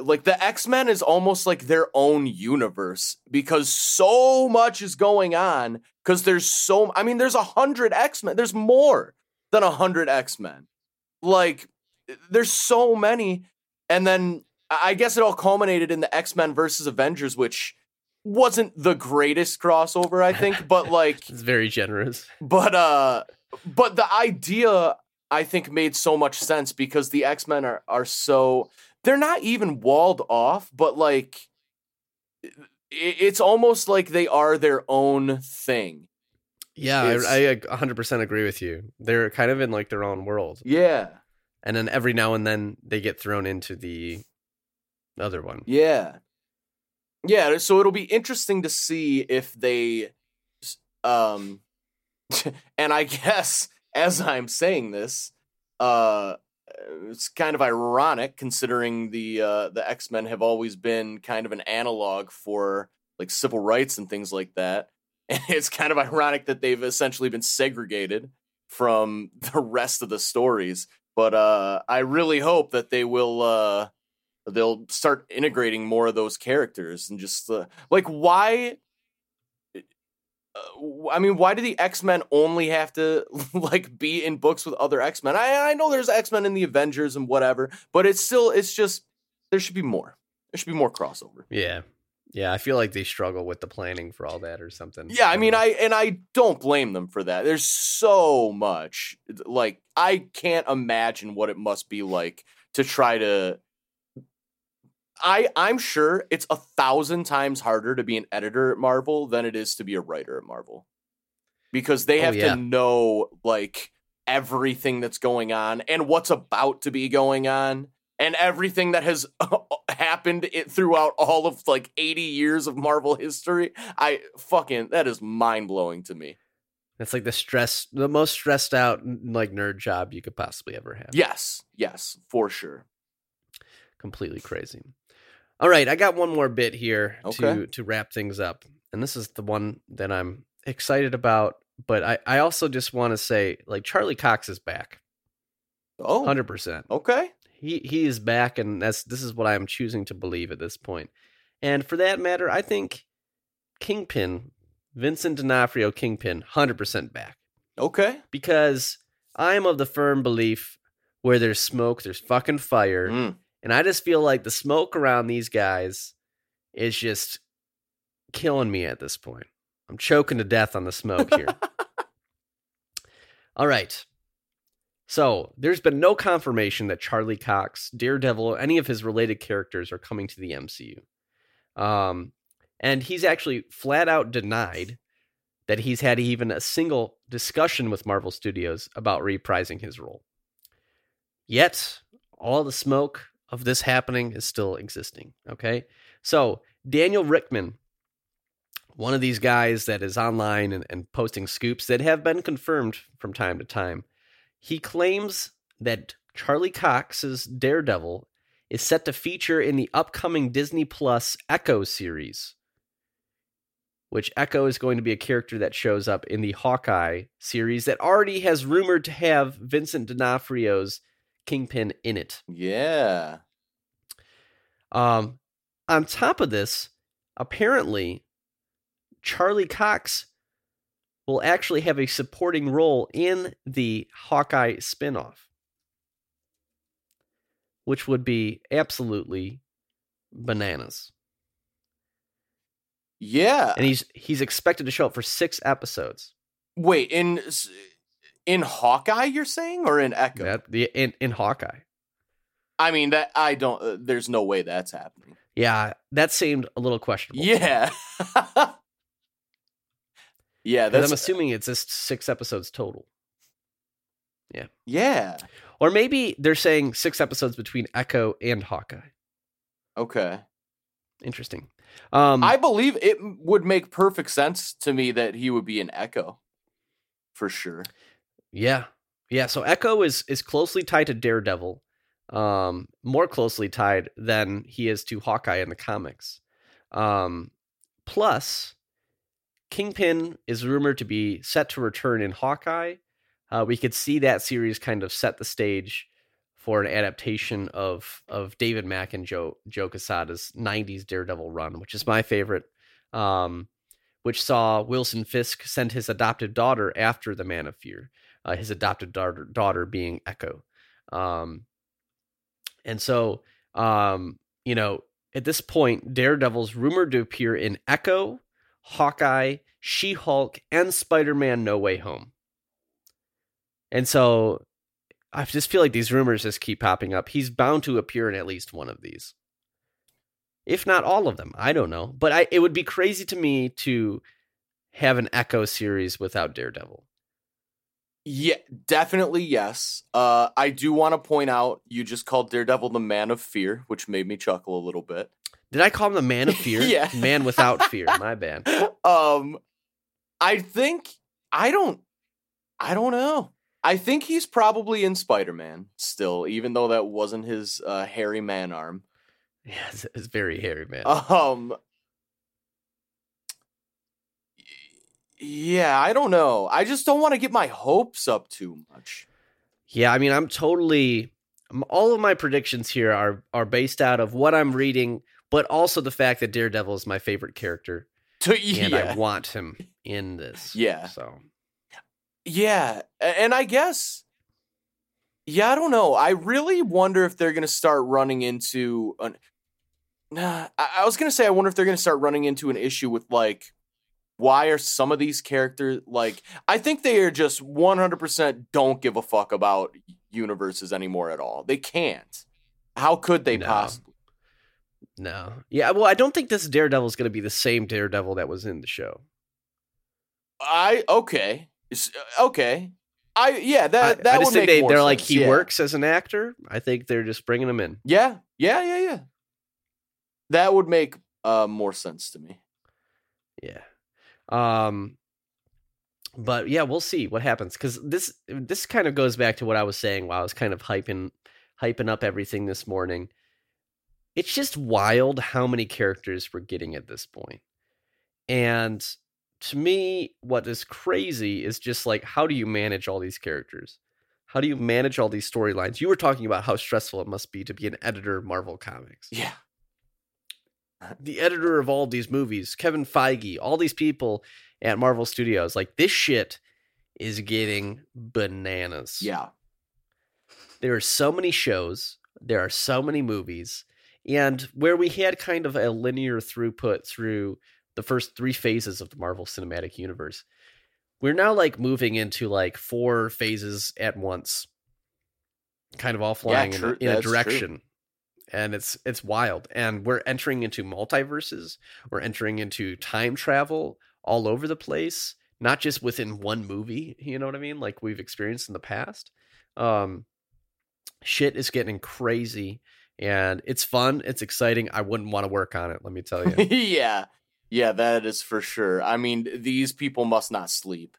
Like the X-Men is almost like their own universe because so much is going on because there's so, I mean, there's a hundred X-Men. There's more than a hundred X-Men. Like there's so many. And then I guess it all culminated in the X-Men versus Avengers, which wasn't the greatest crossover, I think, but like. It's very generous. But, uh, but the idea I think made so much sense because the X-Men are, are so... They're not even walled off, but like, it's almost like they are their own thing. Yeah, it's, I, I one hundred percent agree with you. They're kind of in like their own world. Yeah. And then every now and then they get thrown into the other one. Yeah. Yeah. So it'll be interesting to see if they, um, and I guess as I'm saying this, uh, it's kind of ironic considering the uh, the X-Men have always been kind of an analog for like civil rights and things like that. And it's kind of ironic that they've essentially been segregated from the rest of the stories. But uh, I really hope that they will uh, they'll start integrating more of those characters and just uh, like why. Uh, I mean, why do the X-Men only have to like be in books with other X-Men? I, I know there's X-Men in the Avengers and whatever, but it's still it's just there should be more. There should be more crossover. Yeah. Yeah, I feel like they struggle with the planning for all that or something. Yeah, I mean, I and I don't blame them for that. There's so much. Like, I can't imagine what it must be like to try to... I, I'm sure it's a thousand times harder to be an editor at Marvel than it is to be a writer at Marvel. Because they have oh, yeah. to know, like, everything that's going on and what's about to be going on. And everything that has happened it throughout all of like eighty years of Marvel history, I fucking that is mind blowing to me. It's like the stress, the most stressed out like nerd job you could possibly ever have. Yes, yes, for sure. Completely crazy. All right, I got one more bit here okay. to to wrap things up, and this is the one that I'm excited about. But I I also just want to say like Charlie Cox is back. Oh, one hundred percent. Okay. He he is back, and that's this is what I am choosing to believe at this point. And for that matter, I think Kingpin, Vincent D'Onofrio Kingpin, one hundred percent back. Okay. Because I am of the firm belief where there's smoke, there's fucking fire. Mm. And I just feel like the smoke around these guys is just killing me at this point. I'm choking to death on the smoke here. All right. So, there's been no confirmation that Charlie Cox, Daredevil, or any of his related characters are coming to the M C U. Um, and he's actually flat out denied that he's had even a single discussion with Marvel Studios about reprising his role. Yet, all the smoke of this happening is still existing, okay? So, Daniel Rickman, one of these guys that is online and, and posting scoops that have been confirmed from time to time, he claims that Charlie Cox's Daredevil is set to feature in the upcoming Disney Plus Echo series, which Echo is going to be a character that shows up in the Hawkeye series that already has rumored to have Vincent D'Onofrio's Kingpin in it. Yeah. Um, on top of this, apparently, Charlie Cox will actually have a supporting role in the Hawkeye spinoff, which would be absolutely bananas. Yeah. And he's he's expected to show up for six episodes. Wait, in in Hawkeye you're saying, or in Echo? That, the, in, in Hawkeye. I mean, that I don't uh, there's no way that's happening. Yeah, that seemed a little questionable. Yeah. Yeah, that's... I'm assuming it's just six episodes total. Yeah. Yeah. Or maybe they're saying six episodes between Echo and Hawkeye. Okay. Interesting. Um, I believe it would make perfect sense to me that he would be in Echo. For sure. Yeah. Yeah, so Echo is, is closely tied to Daredevil. Um, more closely tied than he is to Hawkeye in the comics. Um, plus... Kingpin is rumored to be set to return in Hawkeye. Uh, we could see that series kind of set the stage for an adaptation of of David Mack and Joe Joe Quesada's nineties Daredevil run, which is my favorite, um, which saw Wilson Fisk send his adopted daughter after the Man of Fear, uh, his adopted daughter, daughter being Echo. Um, and so, um, you know, at this point, Daredevil's rumored to appear in Echo, Hawkeye, She-Hulk, and Spider-Man No Way Home. And so I just feel like these rumors just keep popping up. He's bound to appear in at least one of these. If not all of them, I don't know. But I, it would be crazy to me to have an Echo series without Daredevil. Yeah, definitely yes. Uh, I do want to point out, you just called Daredevil the Man of Fear, which made me chuckle a little bit. Did I call him the Man of Fear? Yeah. Man without fear. My bad. Um, I think I don't I don't know. I think he's probably in Spider-Man still, even though that wasn't his uh, hairy man arm. Yeah, it's, it's very hairy man. Um, Yeah, I don't know. I just don't want to get my hopes up too much. Yeah, I mean, I'm totally... All of my predictions here are are based out of what I'm reading, but also the fact that Daredevil is my favorite character. To, yeah. And I want him in this. Yeah. So. Yeah, and I guess... Yeah, I don't know. I really wonder if they're going to start running into... an. Nah, I, I was going to say I wonder if they're going to start running into an issue with, like... Why are some of these characters like? I think they are just one hundred percent don't give a fuck about universes anymore at all. They can't. How could they no. possibly? No. Yeah. Well, I don't think this Daredevil is going to be the same Daredevil that was in the show. I okay. It's, okay. I yeah. That I, that I would make they, more they're sense. Like he yeah. works as an actor. I think they're just bringing him in. Yeah. Yeah. Yeah. Yeah. That would make uh, more sense to me. Yeah. Um, but yeah, we'll see what happens. Cause this, this kind of goes back to what I was saying while I was kind of hyping, hyping up everything this morning. It's just wild how many characters we're getting at this point. And to me, what is crazy is just like, how do you manage all these characters? How do you manage all these storylines? You were talking about how stressful it must be to be an editor of Marvel Comics. Yeah. The editor of all these movies, Kevin Feige, all these people at Marvel Studios, like this shit is getting bananas. Yeah. There are so many shows. There are so many movies. And where we had kind of a linear throughput through the first three phases of the Marvel Cinematic Universe, we're now like moving into like four phases at once, kind of all flying yeah, in, in a direction. True. And it's it's wild. And we're entering into multiverses. We're entering into time travel all over the place, not just within one movie. You know what I mean? Like we've experienced in the past. Um, shit is getting crazy. And it's fun. It's exciting. I wouldn't want to work on it, let me tell you. yeah. Yeah, that is for sure. I mean, these people must not sleep.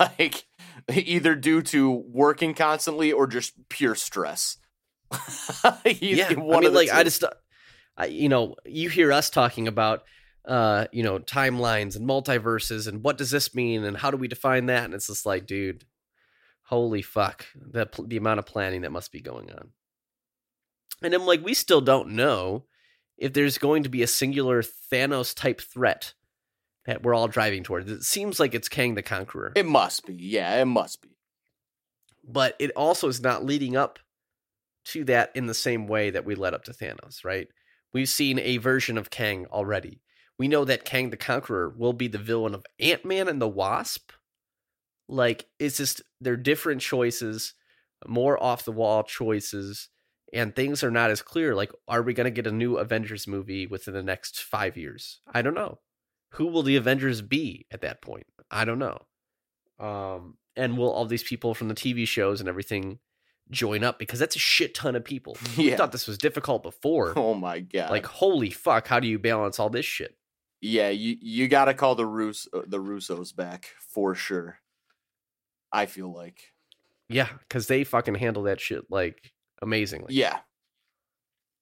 like, either due to working constantly or just pure stress. yeah, one I mean, like two. I just, I, you know, you hear us talking about, uh, you know, timelines and multiverses and what does this mean and how do we define that? And it's just like, dude, holy fuck, the the amount of planning that must be going on. And I'm like, we still don't know if there's going to be a singular Thanos type threat that we're all driving towards. It seems like it's Kang the Conqueror. It must be, yeah, it must be. But it also is not leading up to that in the same way that we led up to Thanos, right? We've seen a version of Kang already. We know that Kang the Conqueror will be the villain of Ant-Man and the Wasp. Like, it's just, they're different choices, more off-the-wall choices, and things are not as clear. Like, are we going to get a new Avengers movie within the next five years? I don't know. Who will the Avengers be at that point? I don't know. Um, and will all these people from the T V shows and everything join up, because that's a shit ton of people. We yeah. thought this was difficult before. Oh my god! Like holy fuck, how do you balance all this shit? Yeah, you you got to call the Rus- the Russos back for sure. I feel like, yeah, because they fucking handle that shit like amazingly. Yeah,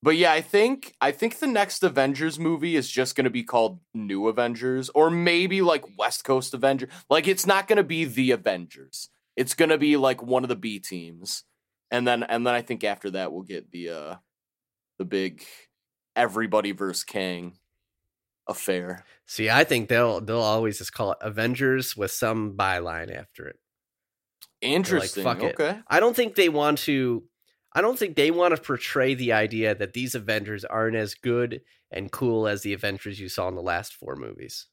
but yeah, I think I think the next Avengers movie is just going to be called New Avengers, or maybe like West Coast Avengers. Like it's not going to be the Avengers. It's going to be like one of the B teams. And then, and then I think after that we'll get the uh, the big everybody versus Kang affair. See, I think they'll they'll always just call it Avengers with some byline after it. Interesting. Like, fuck okay. It. I don't think they want to. I don't think they want to portray the idea that these Avengers aren't as good and cool as the Avengers you saw in the last four movies.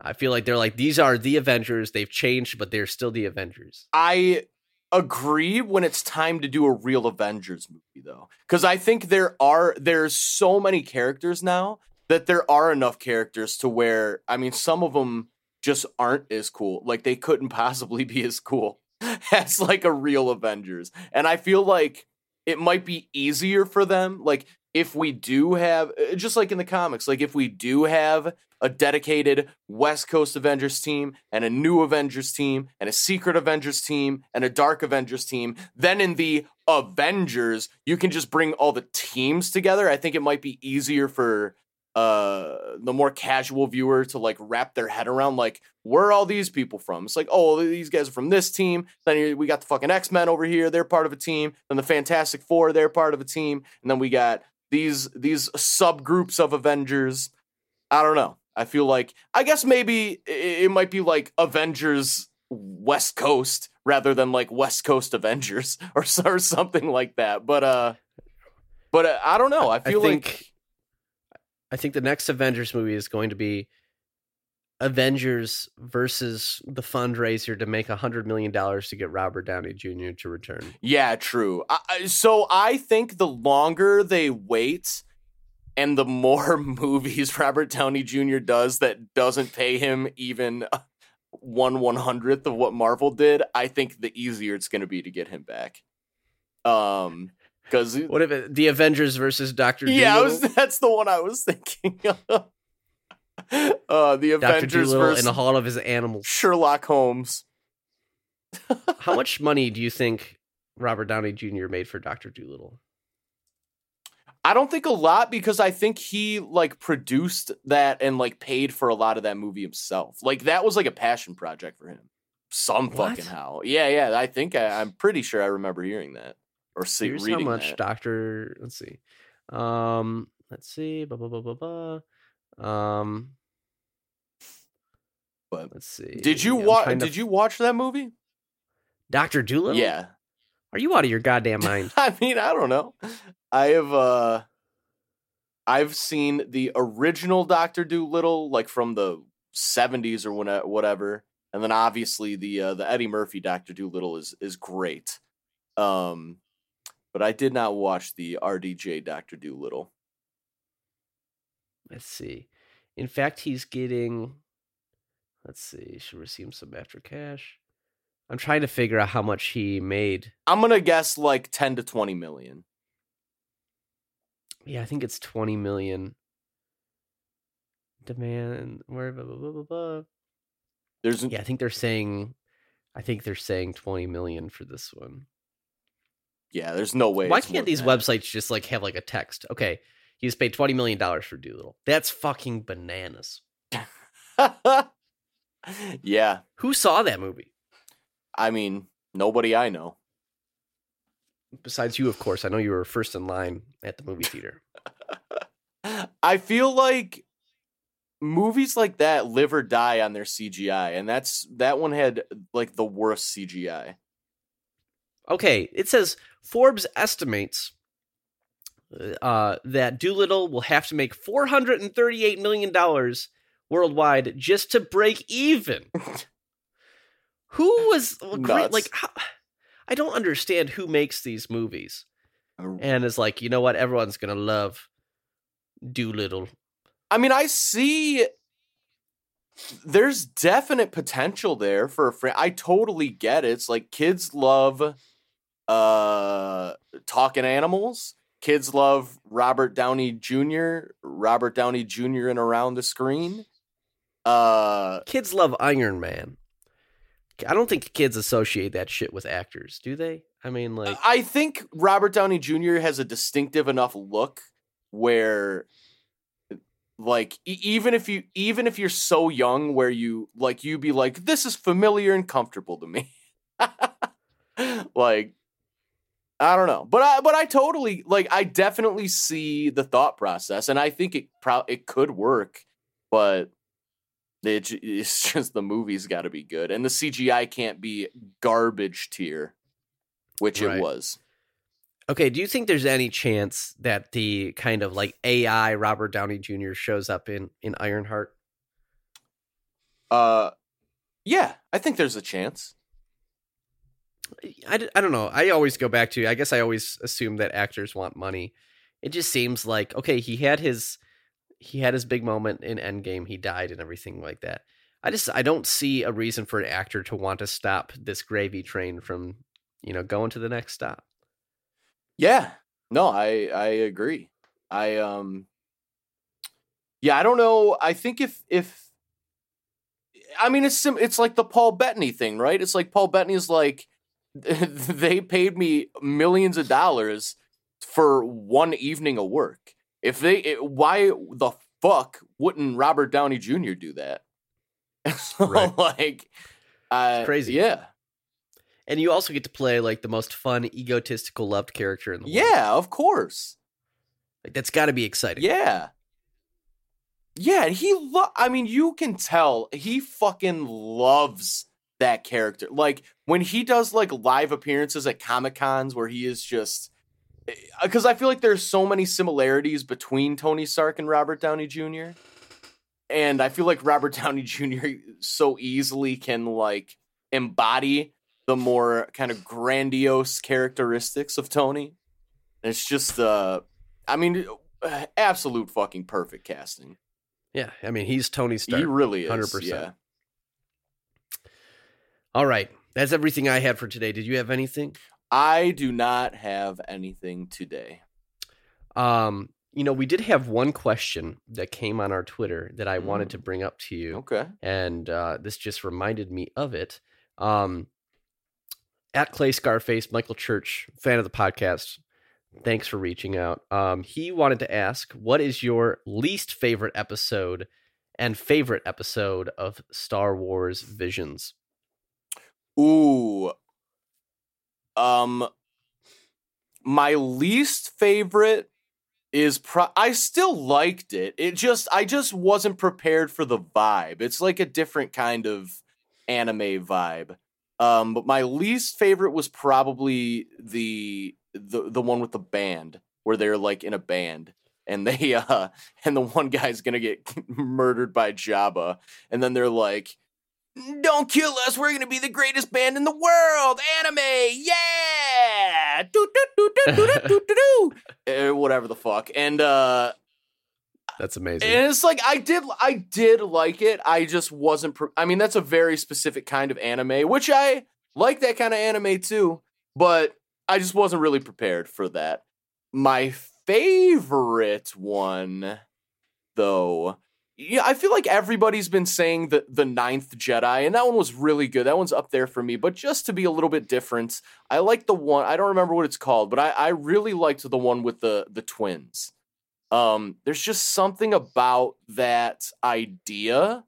I feel like they're like these are the Avengers. They've changed, but they're still the Avengers. I. Agree when it's time to do a real Avengers movie though, because I think there are there's so many characters now that there are enough characters to where I mean some of them just aren't as cool, like they couldn't possibly be as cool as like a real Avengers, and I feel like it might be easier for them, like if we do have just like in the comics, like if we do have a dedicated West Coast Avengers team and a new Avengers team and a secret Avengers team and a dark Avengers team, then in the Avengers, you can just bring all the teams together. I think it might be easier for uh, the more casual viewer to like wrap their head around, like, where are all these people from? It's like, oh, these guys are from this team. Then we got the fucking X-Men over here. They're part of a team. Then the Fantastic Four, they're part of a team. And then we got these, these subgroups of Avengers. I don't know. I feel like, I guess maybe it might be like Avengers West Coast rather than like West Coast Avengers or, or something like that. But, uh, but uh, I don't know. I feel I think... like... I think the next Avengers movie is going to be Avengers versus the fundraiser to make one hundred million dollars to get Robert Downey Junior to return. Yeah, true. I, so I think the longer they wait and the more movies Robert Downey Junior does that doesn't pay him even one one hundredth of what Marvel did, I think the easier it's going to be to get him back. Um... Because what if it, the Avengers versus Doctor Doolittle? Yeah, I was, that's the one I was thinking of. Uh, the Avengers versus in the Hall of His Animals. Sherlock Holmes. How much money do you think Robert Downey Junior made for Doctor Doolittle? I don't think a lot, because I think he like produced that and like paid for a lot of that movie himself. Like that was like a passion project for him. Some what? fucking how? Yeah, yeah. I think I, I'm pretty sure I remember hearing that. Or see, here's how much that. Doctor. Let's see. Um, let's see. Blah, blah, blah, blah, blah. Um, but let's see. Did you yeah, watch? Did to... you watch that movie, Doctor Doolittle? Yeah. Are you out of your goddamn mind? I mean, I don't know. I have. Uh, I've seen the original Doctor Doolittle, like from the seventies or whatever, and then obviously the uh, the Eddie Murphy Doctor Doolittle is is great. Um. But I did not watch the R D J Doctor Doolittle. Let's see. In fact, he's getting... Let's see. Should receive some after cash. I'm trying to figure out how much he made. I'm going to guess like ten to twenty million. Yeah, I think it's twenty million. Demand... Where? Blah, blah, blah, blah, blah. There's... Yeah, I think they're saying... I think they're saying twenty million for this one. Yeah, there's no way. Why can't these websites just like have like a text? Okay, he's paid twenty million dollars for Doolittle. That's fucking bananas. Yeah. Who saw that movie? I mean, nobody I know. Besides you, of course. I know you were first in line at the movie theater. I feel like movies like that live or die on their C G I, and that's that one had like the worst C G I. Okay, it says Forbes estimates uh, that Doolittle will have to make four hundred thirty-eight million dollars worldwide just to break even. Who was great, like? How, I don't understand who makes these movies, and is like, you know what? Everyone's gonna love Doolittle. I mean, I see. There's definite potential there for a friend. I totally get it. It's like kids love. Uh, talking animals. Kids love Robert Downey Junior Robert Downey Junior and around the screen. Uh, kids love Iron Man. I don't think kids associate that shit with actors, do they? I mean, like, I think Robert Downey Junior has a distinctive enough look where, like, even if you, even if you're so young, where you like, you be like, this is familiar and comfortable to me. Like. I don't know, but I but I totally like I definitely see the thought process, and I think it pro- it could work, but it, it's just the movie's got to be good, and the C G I can't be garbage tier, which right. It was. Okay, do you think there's any chance that the kind of like A I Robert Downey Junior shows up in in Ironheart? Uh, yeah, I think there's a chance. I, I don't know. I always go back to, I guess I always assume that actors want money. It just seems like, okay, he had his, he had his big moment in Endgame. He died and everything like that. I just, I don't see a reason for an actor to want to stop this gravy train from, you know, going to the next stop. Yeah, no, I, I agree. I, um, yeah, I don't know. I think if, if, I mean, it's, sim- it's like the Paul Bettany thing, right? It's like Paul Bettany's like, they paid me millions of dollars for one evening of work. If they, it, why the fuck wouldn't Robert Downey Junior do that? So, right. Like, uh, it's crazy. Yeah. And you also get to play like the most fun, egotistical, loved character in the world. Yeah, of course. Like, that's got to be exciting. Yeah. Yeah, and he, lo- I mean, you can tell he fucking loves that character. Like, when he does, like, live appearances at Comic-Cons where he is just... Because I feel like there's so many similarities between Tony Stark and Robert Downey Junior And I feel like Robert Downey Junior so easily can, like, embody the more kind of grandiose characteristics of Tony. It's just, uh, I mean, absolute fucking perfect casting. Yeah, I mean, he's Tony Stark. He really is, one hundred percent. Yeah. All right, that's everything I had for today. Did you have anything? I do not have anything today. Um, you know, we did have one question that came on our Twitter that I mm. wanted to bring up to you. Okay. And uh, this just reminded me of it. Um, at Clay Scarface, Michael Church, fan of the podcast, thanks for reaching out. Um, he wanted to ask, what is your least favorite episode and favorite episode of Star Wars Visions? Ooh. Um, my least favorite is pro- I still liked it. It just, I just wasn't prepared for the vibe. It's like a different kind of anime vibe. Um, but my least favorite was probably the the the one with the band, where they're like in a band and they uh and the one guy's gonna get murdered by Jabba, and then they're like, "Don't kill us, we're gonna be the greatest band in the world, anime, yeah, do do do do do do do do," whatever the fuck, and uh, that's amazing. And it's like I did, I did like it. I just wasn't. Pre- I mean, that's a very specific kind of anime, which I like that kind of anime too, but I just wasn't really prepared for that. My favorite one, though, yeah, I feel like everybody's been saying the, the Ninth Jedi, and that one was really good. That one's up there for me, but just to be a little bit different, I like the one, I don't remember what it's called, but I, I really liked the one with the, the twins. Um, there's just something about that idea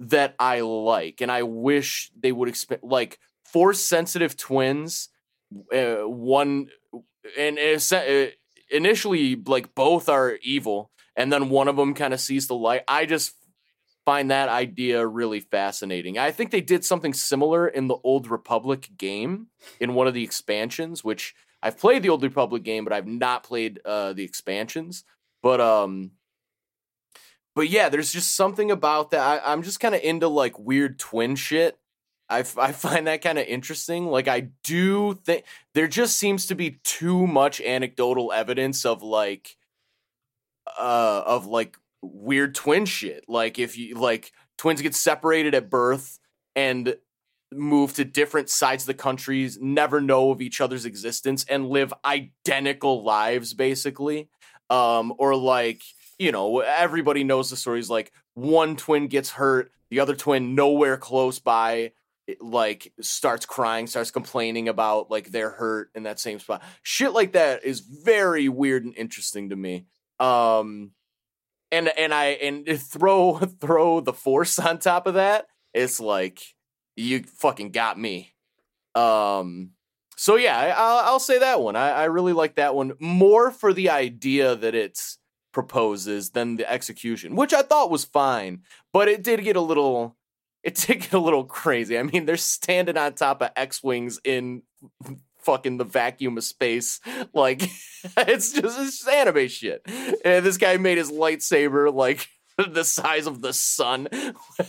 that I like, and I wish they would expand, like, Force-sensitive twins. Uh, one and uh, initially, like, both are evil, and then one of them kind of sees the light. I just find that idea really fascinating. I think they did something similar in the Old Republic game in one of the expansions, which I've played the Old Republic game, but I've not played uh, the expansions. But um, but yeah, there's just something about that. I, I'm just kind of into, like, weird twin shit. I, f- I find that kind of interesting. Like, I do think there just seems to be too much anecdotal evidence of like, uh, of like weird twin shit. Like, if you like twins get separated at birth and move to different sides of the countries, never know of each other's existence, and live identical lives basically. Um, or like, you know, everybody knows the stories. Like, one twin gets hurt, the other twin nowhere close by, it, like, starts crying, starts complaining about, like, they're hurt in that same spot. Shit like that is very weird and interesting to me. Um, and and I and throw throw the Force on top of that, it's like, you fucking got me. Um, so yeah, I, I'll, I'll say that one. I, I really like that one more for the idea that it's proposes than the execution, which I thought was fine, but it did get a little. It did get a little crazy. I mean, they're standing on top of X-Wings in fucking the vacuum of space. Like, it's just it's anime shit. And this guy made his lightsaber, like, the size of the sun.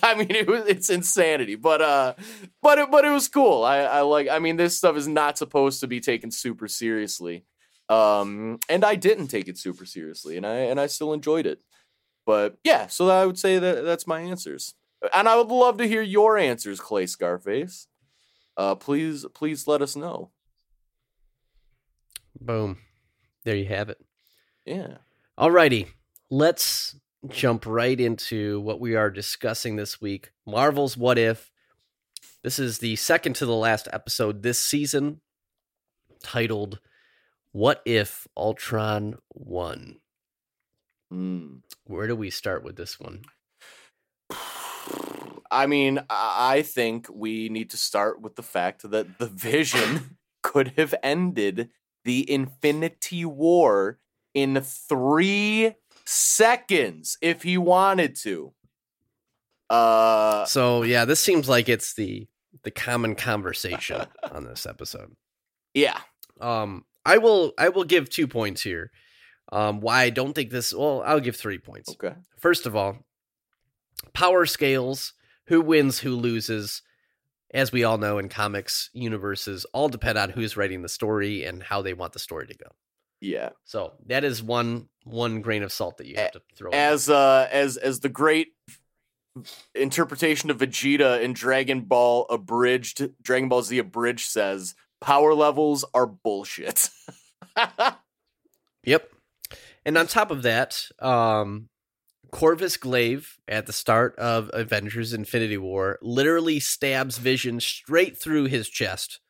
I mean, it was, it's insanity. But uh, but it, but it was cool. I, I like, I mean, this stuff is not supposed to be taken super seriously. Um, and I didn't take it super seriously. And I, and I still enjoyed it. But yeah, so I would say that that's my answers. And I would love to hear your answers, Clay Scarface. Uh, please, please let us know. Boom. There you have it. Yeah. All righty. Let's jump right into what we are discussing this week. Marvel's What If. This is the second to the last episode this season, titled What If Ultron Won? Mm. Where do we start with this one? I mean, I think we need to start with the fact that the Vision could have ended the Infinity War in three seconds if he wanted to. Uh, so, yeah, this seems like it's the the common conversation on this episode. Yeah. Um, I will I will give two points here. Um, why I don't think this... Well, I'll give three points. Okay. First of all, power scales, who wins, who loses, as we all know in comics universes, all depend on who's writing the story and how they want the story to go. Yeah. So that is one one grain of salt that you have to throw as in. Uh, as as the great interpretation of Vegeta in Dragon Ball abridged Dragon Ball Z abridged says, power levels are bullshit. Yep. And on top of that, um, Corvus Glaive at the start of Avengers Infinity War literally stabs Vision straight through his chest,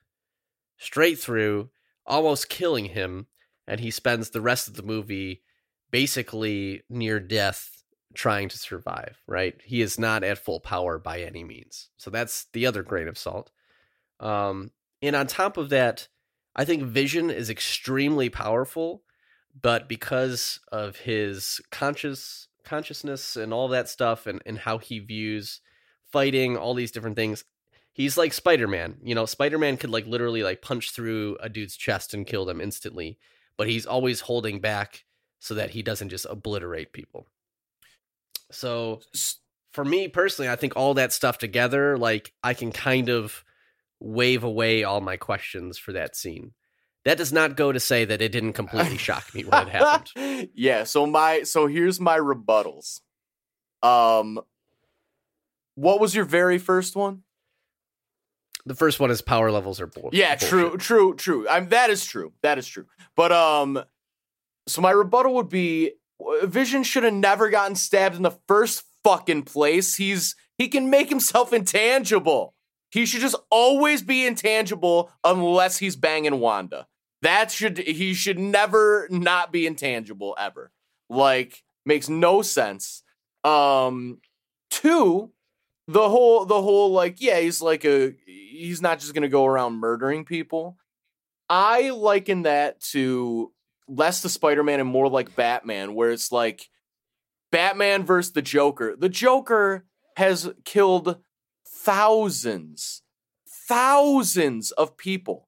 straight through, almost killing him. And he spends the rest of the movie basically near death trying to survive, right? He is not at full power by any means. So that's the other grain of salt. Um, and on top of that, I think Vision is extremely powerful, but because of his conscious consciousness and all that stuff and, and how he views fighting, all these different things, he's like Spider-Man. You know, Spider-Man could like literally like punch through a dude's chest and kill them instantly, but he's always holding back so that he doesn't just obliterate people. So for me personally, I think all that stuff together, like I can kind of wave away all my questions for that scene. That does not go to say that it didn't completely shock me when it happened. Yeah, so my so here's my rebuttals. Um, what was your very first one? The first one is power levels are bull- yeah, bullshit. Yeah, true, true, true. I'm that is true. That is true. But um, so my rebuttal would be Vision should have never gotten stabbed in the first fucking place. He's he can make himself intangible. He should just always be intangible unless he's banging Wanda. That should, he should never not be intangible ever. Like, makes no sense. Um, two, the whole, the whole, like, yeah, he's like a, he's not just going to go around murdering people. I liken that to less to Spider-Man and more like Batman, where it's like Batman versus the Joker. The Joker has killed thousands, thousands of people,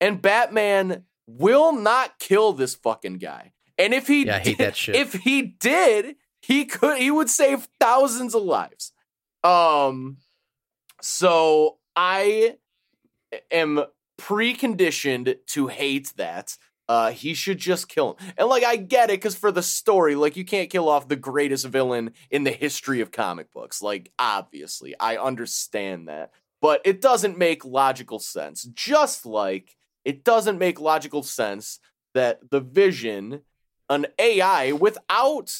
and Batman will not kill this fucking guy. And if he, yeah, I hate did, that shit. If he did, he could, he would save thousands of lives. Um, so I am preconditioned to hate that. Uh, he should just kill him. And like, I get it. Cause for the story, like you can't kill off the greatest villain in the history of comic books. Like, obviously I understand that, but it doesn't make logical sense. Just like it doesn't make logical sense that the Vision, an A I without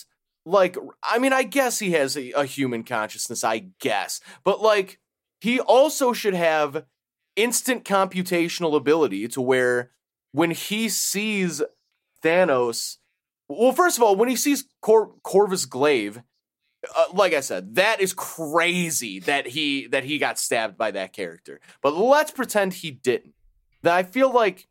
like, I mean, I guess he has a, a human consciousness, I guess, but like he also should have instant computational ability to where when he sees Thanos, well, first of all, when he sees Cor- Corvus Glaive, uh, like I said, that is crazy that he that he got stabbed by that character. But let's pretend he didn't. That I feel like,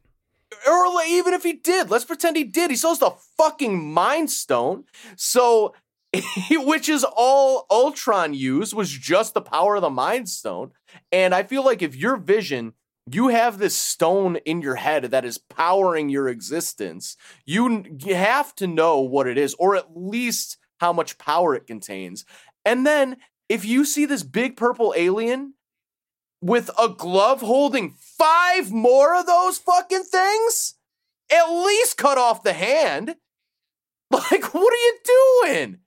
or like, even if he did, let's pretend he did. He stole the fucking Mind Stone, so which is all Ultron used was just the power of the Mind Stone. And I feel like if your Vision, you have this stone in your head that is powering your existence, you have to know what it is, or at least how much power it contains. And then if you see this big purple alien with a glove holding five more of those fucking things, at least cut off the hand. Like, what are you doing?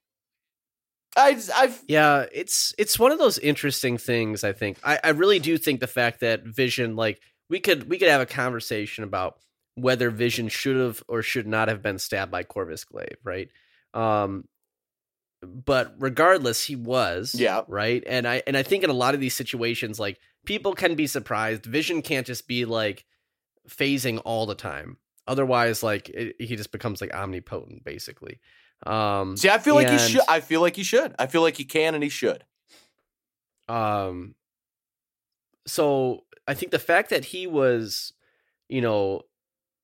I, I've... Yeah, it's it's one of those interesting things. I think I, I really do think the fact that Vision, like we could we could have a conversation about whether Vision should have or should not have been stabbed by Corvus Glaive, right? Um, but regardless, he was, yeah, right. And I and I think in a lot of these situations, like people can be surprised. Vision can't just be like phasing all the time; otherwise, like it, he just becomes like omnipotent, basically. Um, See, I feel and, like he should. I feel like he should. I feel like he can and he should. Um. So I think the fact that he was, you know,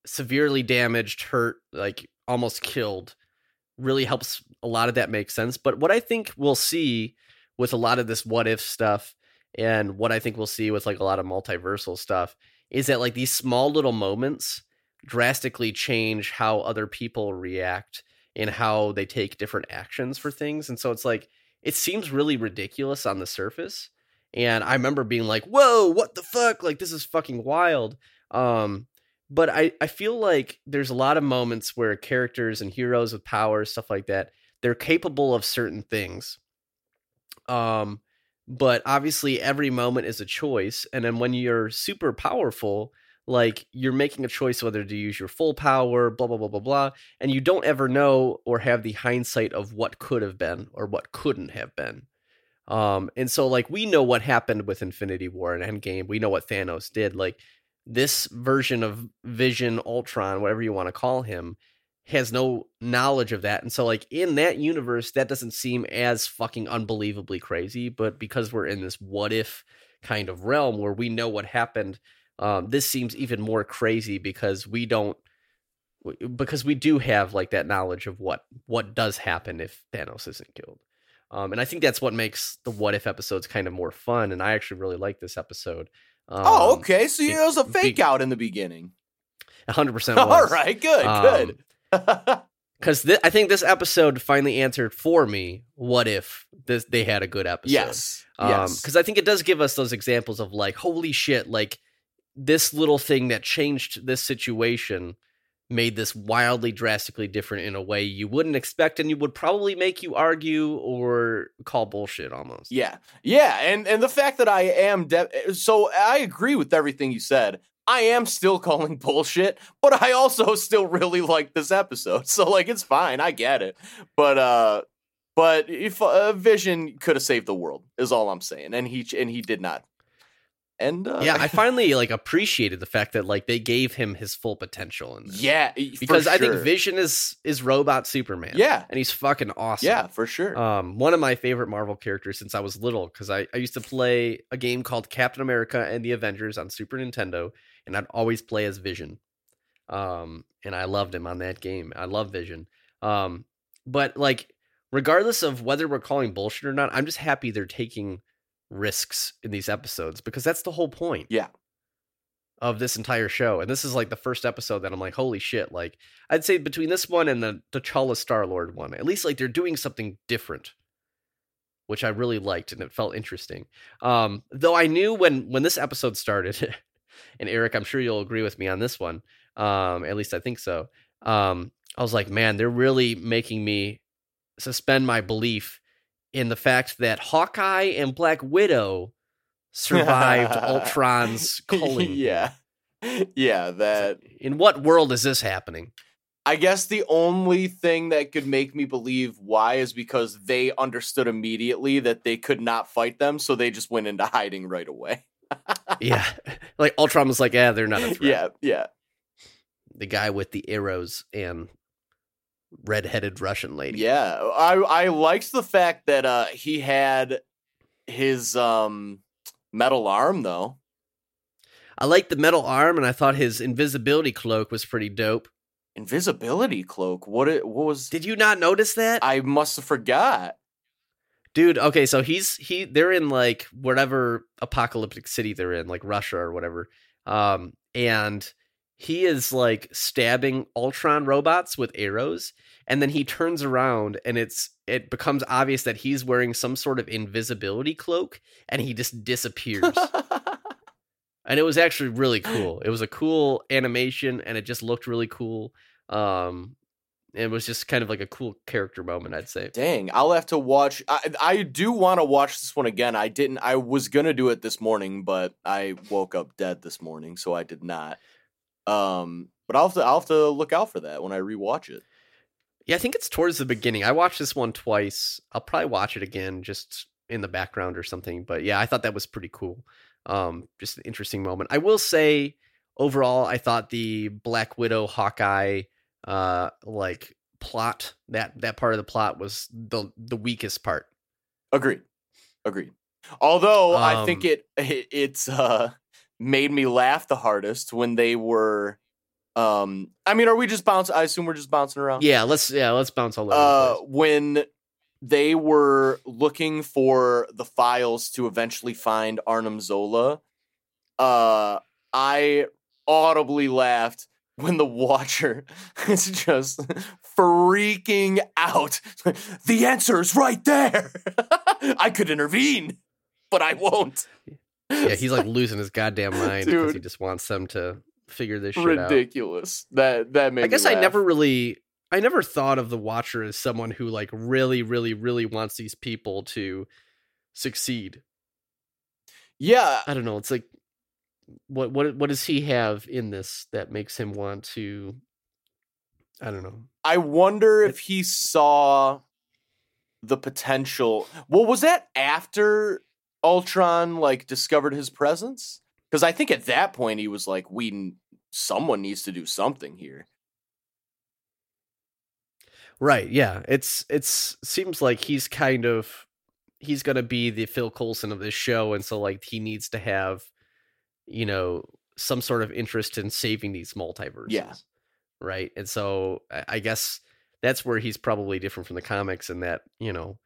severely damaged, hurt, like almost killed, really helps a lot of that make sense. But what I think we'll see with a lot of this what if stuff, and what I think we'll see with like a lot of multiversal stuff, is that like these small little moments drastically change how other people react and how they take different actions for things. And so it's like, it seems really ridiculous on the surface. And I remember being like, whoa, what the fuck? Like, this is fucking wild. Um, but I, I feel like there's a lot of moments where characters and heroes with powers, stuff like that, they're capable of certain things. Um, but obviously every moment is a choice. And then when you're super powerful, like you're making a choice whether to use your full power, blah, blah, blah, blah, blah. And you don't ever know or have the hindsight of what could have been or what couldn't have been. Um, and so like, we know what happened with Infinity War and Endgame. We know what Thanos did. Like this version of Vision, Ultron, whatever you want to call him, has no knowledge of that. And so like in that universe, that doesn't seem as fucking unbelievably crazy, but because we're in this what if kind of realm where we know what happened, um, this seems even more crazy because we don't, because we do have like that knowledge of what, what does happen if Thanos isn't killed. Um, and I think that's what makes the what if episodes kind of more fun. And I actually really like this episode. Um, oh, okay. So yeah, it was a fake be- out in the beginning. A hundred percent. All right. Good, um, good. Because th- I think this episode finally answered for me, what if this, they had a good episode? Yes, um, yes. Because I think it does give us those examples of like, holy shit, like this little thing that changed this situation made this wildly drastically different in a way you wouldn't expect, and you would probably make you argue or call bullshit almost. Yeah, yeah. And, and the fact that I am... De- so I agree with everything you said. I am still calling bullshit, but I also still really like this episode. So, like, it's fine. I get it. But uh, but if uh, Vision could have saved the world is all I'm saying. And he and he did not. And uh, yeah, I finally, like, appreciated the fact that, like, they gave him his full potential. In this. Yeah, because sure. I think Vision is is robot Superman. Yeah. And he's fucking awesome. Yeah, for sure. Um, one of my favorite Marvel characters since I was little, because I, I used to play a game called Captain America and the Avengers on Super Nintendo. And I'd always play as Vision. Um, and I loved him on that game. I love Vision. Um, but like, regardless of whether we're calling bullshit or not, I'm just happy they're taking risks in these episodes because that's the whole point yeah. of this entire show. And this is like the first episode that I'm like, holy shit. Like I'd say between this one and the T'Challa Star-Lord one, at least like they're doing something different, which I really liked. And it felt interesting. Um, though I knew when, when this episode started, and Eric, I'm sure you'll agree with me on this one. Um, at least I think so. Um, I was like, man, they're really making me suspend my belief in the fact that Hawkeye and Black Widow survived Ultron's culling. Yeah. Yeah. That. In what world is this happening? I guess the only thing that could make me believe why is because they understood immediately that they could not fight them. So they just went into hiding right away. Yeah, like Ultron was like, yeah, they're not a threat. Yeah, yeah. The guy with the arrows and redheaded Russian lady. Yeah, I I liked the fact that uh, he had his um, metal arm though. I liked the metal arm, and I thought his invisibility cloak was pretty dope. Invisibility cloak? What? It, what was? Did you not notice that? I must have forgot. Dude, okay, so he's he. They're in like whatever apocalyptic city they're in, like Russia or whatever. Um, and he is like stabbing Ultron robots with arrows, and then he turns around, and it's it becomes obvious that he's wearing some sort of invisibility cloak, and he just disappears. And it was actually really cool. It was a cool animation, and it just looked really cool. Um. It was just kind of like a cool character moment, I'd say. Dang, I'll have to watch. I, I do want to watch this one again. I didn't. I was going to do it this morning, but I woke up dead this morning, so I did not. Um, but I'll have to, I'll have to look out for that when I rewatch it. Yeah, I think it's towards the beginning. I watched this one twice. I'll probably watch it again just in the background or something. But yeah, I thought that was pretty cool. Um, just an interesting moment. I will say, overall, I thought the Black Widow, Hawkeye... uh like plot, that that part of the plot was the the weakest part. Agreed. Agreed. Although um, I think it, it it's uh, made me laugh the hardest when they were. Um, I mean, are we just bouncing? I assume we're just bouncing around. Yeah, let's yeah let's bounce all over. Uh, when they were looking for the files to eventually find Arnim Zola, uh, I audibly laughed when the Watcher is just freaking out. The answer is right there. I could intervene, but I won't. Yeah, he's like losing his goddamn mind because he just wants them to figure this shit ridiculous. out. Ridiculous. That that made I guess me laugh. I never really I never thought of the Watcher as someone who like really, really, really wants these people to succeed. Yeah. I don't know. It's like what what what does he have in this that makes him want to I don't know. I wonder if he saw the potential. Well, was that after Ultron like discovered his presence? Because I think at that point he was like, "We, someone needs to do something here." Right? Yeah. It's it's seems like he's kind of he's gonna be the Phil Coulson of this show, and so like he needs to have, you know, some sort of interest in saving these multiverses. Yeah. Right. And so I guess that's where he's probably different from the comics in that, you know,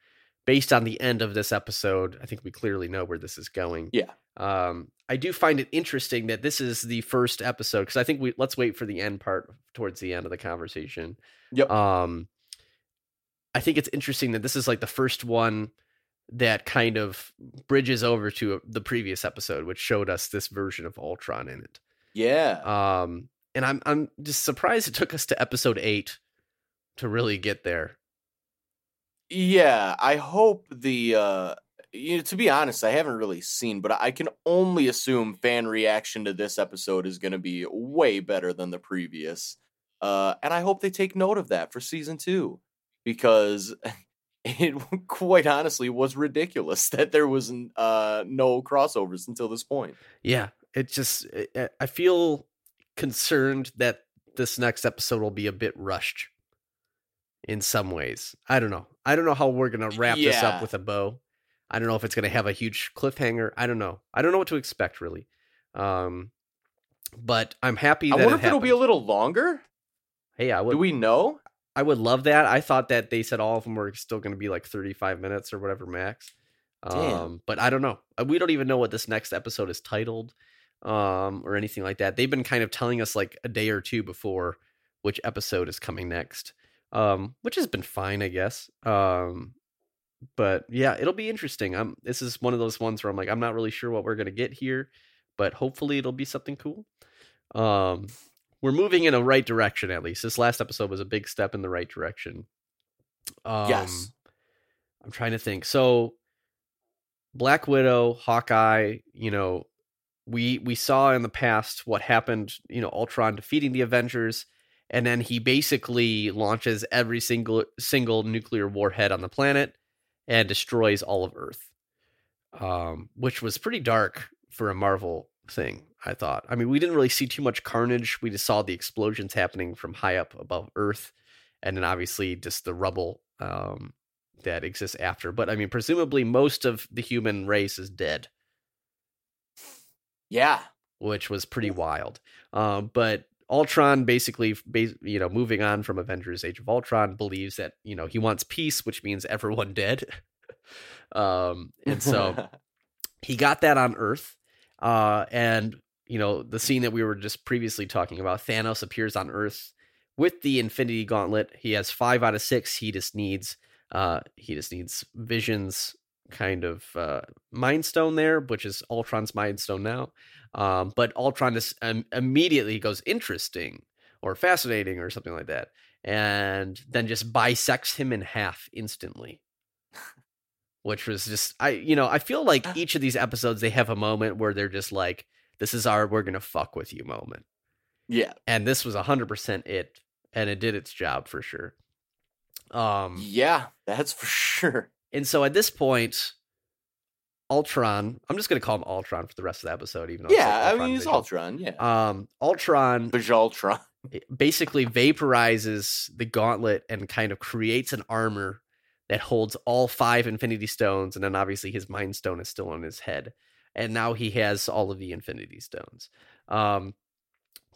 based on the end of this episode, I think we clearly know where this is going. Yeah. Um, I do find it interesting that this is the first episode, because I think we let's wait for the end part towards the end of the conversation. Yep. Um, I think it's interesting that this is like the first one that kind of bridges over to the previous episode, which showed us this version of Ultron in it. Yeah. Um, and I'm I'm just surprised it took us to episode eight to really get there. Yeah, I hope the uh you know, to be honest, I haven't really seen, but I can only assume fan reaction to this episode is going to be way better than the previous. Uh and I hope they take note of that for season two, because it quite honestly was ridiculous that there was uh no crossovers until this point. Yeah, it just it, I feel concerned that this next episode will be a bit rushed. In some ways, I don't know. I don't know how we're going to wrap yeah. this up with a bow. I don't know if it's going to have a huge cliffhanger. I don't know. I don't know what to expect, really. Um, but I'm happy that I wonder it if it'll be a little longer. Hey, I would. Do we know? I would love that. I thought that they said all of them were still going to be like thirty-five minutes or whatever max. Damn. Um, but I don't know. We don't even know what this next episode is titled um, or anything like that. They've been kind of telling us like a day or two before which episode is coming next. Um, which has been fine, I guess. Um, but yeah, it'll be interesting. I'm, this is one of those ones where I'm like, I'm not really sure what we're going to get here, but hopefully it'll be something cool. Um, we're moving in a right direction, at least. This last episode was a big step in the right direction. Um, yes. I'm trying to think. So Black Widow, Hawkeye, you know, we, we saw in the past what happened, you know, Ultron defeating the Avengers. And then he basically launches every single single nuclear warhead on the planet and destroys all of Earth, um, which was pretty dark for a Marvel thing, I thought. I mean, we didn't really see too much carnage. We just saw the explosions happening from high up above Earth, and then obviously just the rubble um, that exists after. But I mean, presumably most of the human race is dead. Yeah. Which was pretty wild. Uh, but... Ultron basically, you know, moving on from Avengers Age of Ultron, believes that, you know, he wants peace, which means everyone dead. um, and so he got that on Earth. Uh, and, you know, the scene that we were just previously talking about, Thanos appears on Earth with the Infinity Gauntlet. He has five out of six. He just needs uh, he just needs Vision's kind of uh, Mind Stone there, which is Ultron's Mind Stone now. Um, but Ultron just um, immediately goes interesting or fascinating or something like that, and then just bisects him in half instantly, which was just I you know I feel like each of these episodes they have a moment where they're just like, this is our we're gonna fuck with you moment. Yeah, and this was a hundred percent it, and it did its job for sure. Um, yeah, that's for sure. And so at this point, Ultron. I'm just going to call him Ultron for the rest of the episode. Even though yeah, like I mean, he's Ultron. Yeah. Um, Ultron. Bajaltron. Basically vaporizes the gauntlet and kind of creates an armor that holds all five Infinity Stones. And then obviously his Mind Stone is still on his head. And now he has all of the Infinity Stones, um,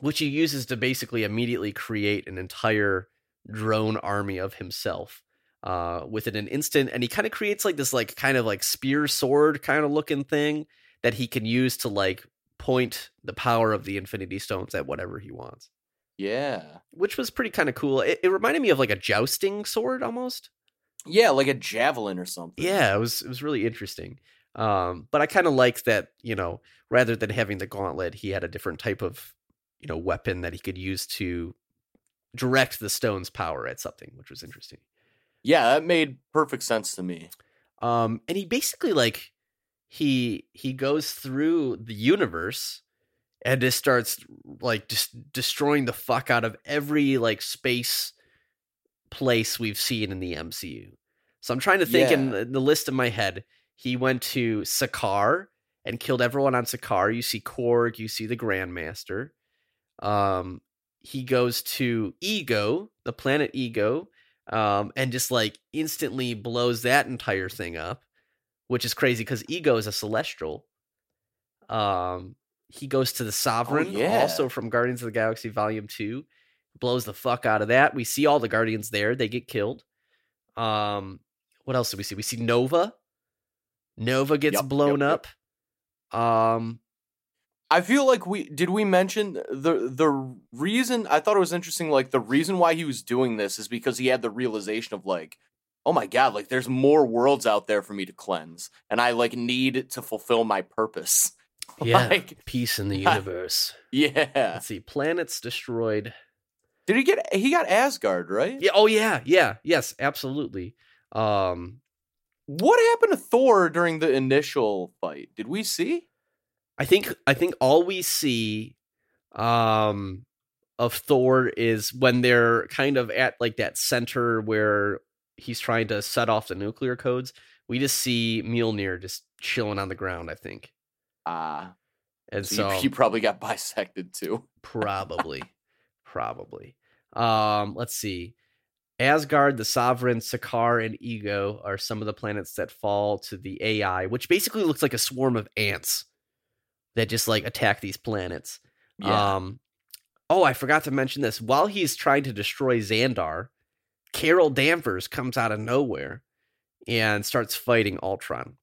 which he uses to basically immediately create an entire drone army of himself. Uh, within an instant, and he kind of creates like this, like kind of like spear sword kind of looking thing that he can use to like point the power of the Infinity Stones at whatever he wants. Yeah, which was pretty kind of cool. It, it reminded me of like a jousting sword almost. Yeah, like a javelin or something. Yeah, it was it was really interesting. Um, but I kind of liked that, you know, rather than having the gauntlet, he had a different type of, you know, weapon that he could use to direct the stone's power at something, which was interesting. Yeah, that made perfect sense to me. Um, and he basically like he he goes through the universe and just starts like just destroying the fuck out of every like space place we've seen in the M C U. So I'm trying to think yeah. in, in the list in my head. He went to Sakaar and killed everyone on Sakaar. You see Korg, you see the Grandmaster. Um, he goes to Ego, the planet Ego. Um, and just like instantly blows that entire thing up, which is crazy because Ego is a celestial. Um, he goes to the Sovereign, oh, yeah. also from Guardians of the Galaxy Volume two, blows the fuck out of that. We see all the Guardians there; they get killed. Um, what else do we see? We see Nova. Nova gets yep, blown yep, yep. up. Um, I feel like we did we mention the the reason I thought it was interesting, like the reason why he was doing this is because he had the realization of like, oh my God, like there's more worlds out there for me to cleanse. And I like need to fulfill my purpose. Yeah. Like, peace in the universe. Yeah. Let's see. Planets destroyed. Did he get he got Asgard, right? Yeah. Oh yeah. Yeah. Yes, absolutely. Um, what happened to Thor during the initial fight? Did we see? I think I think all we see um, of Thor is when they're kind of at like that center where he's trying to set off the nuclear codes. We just see Mjolnir just chilling on the ground, I think. Ah, uh, and so, so he, he probably got bisected too. Probably, probably. Um, let's see. Asgard, the Sovereign, Sakaar, and Ego are some of the planets that fall to the A I, which basically looks like a swarm of ants that just like attack these planets. Yeah. Um, oh, I forgot to mention this. While he's trying to destroy Xandar, Carol Danvers comes out of nowhere and starts fighting Ultron,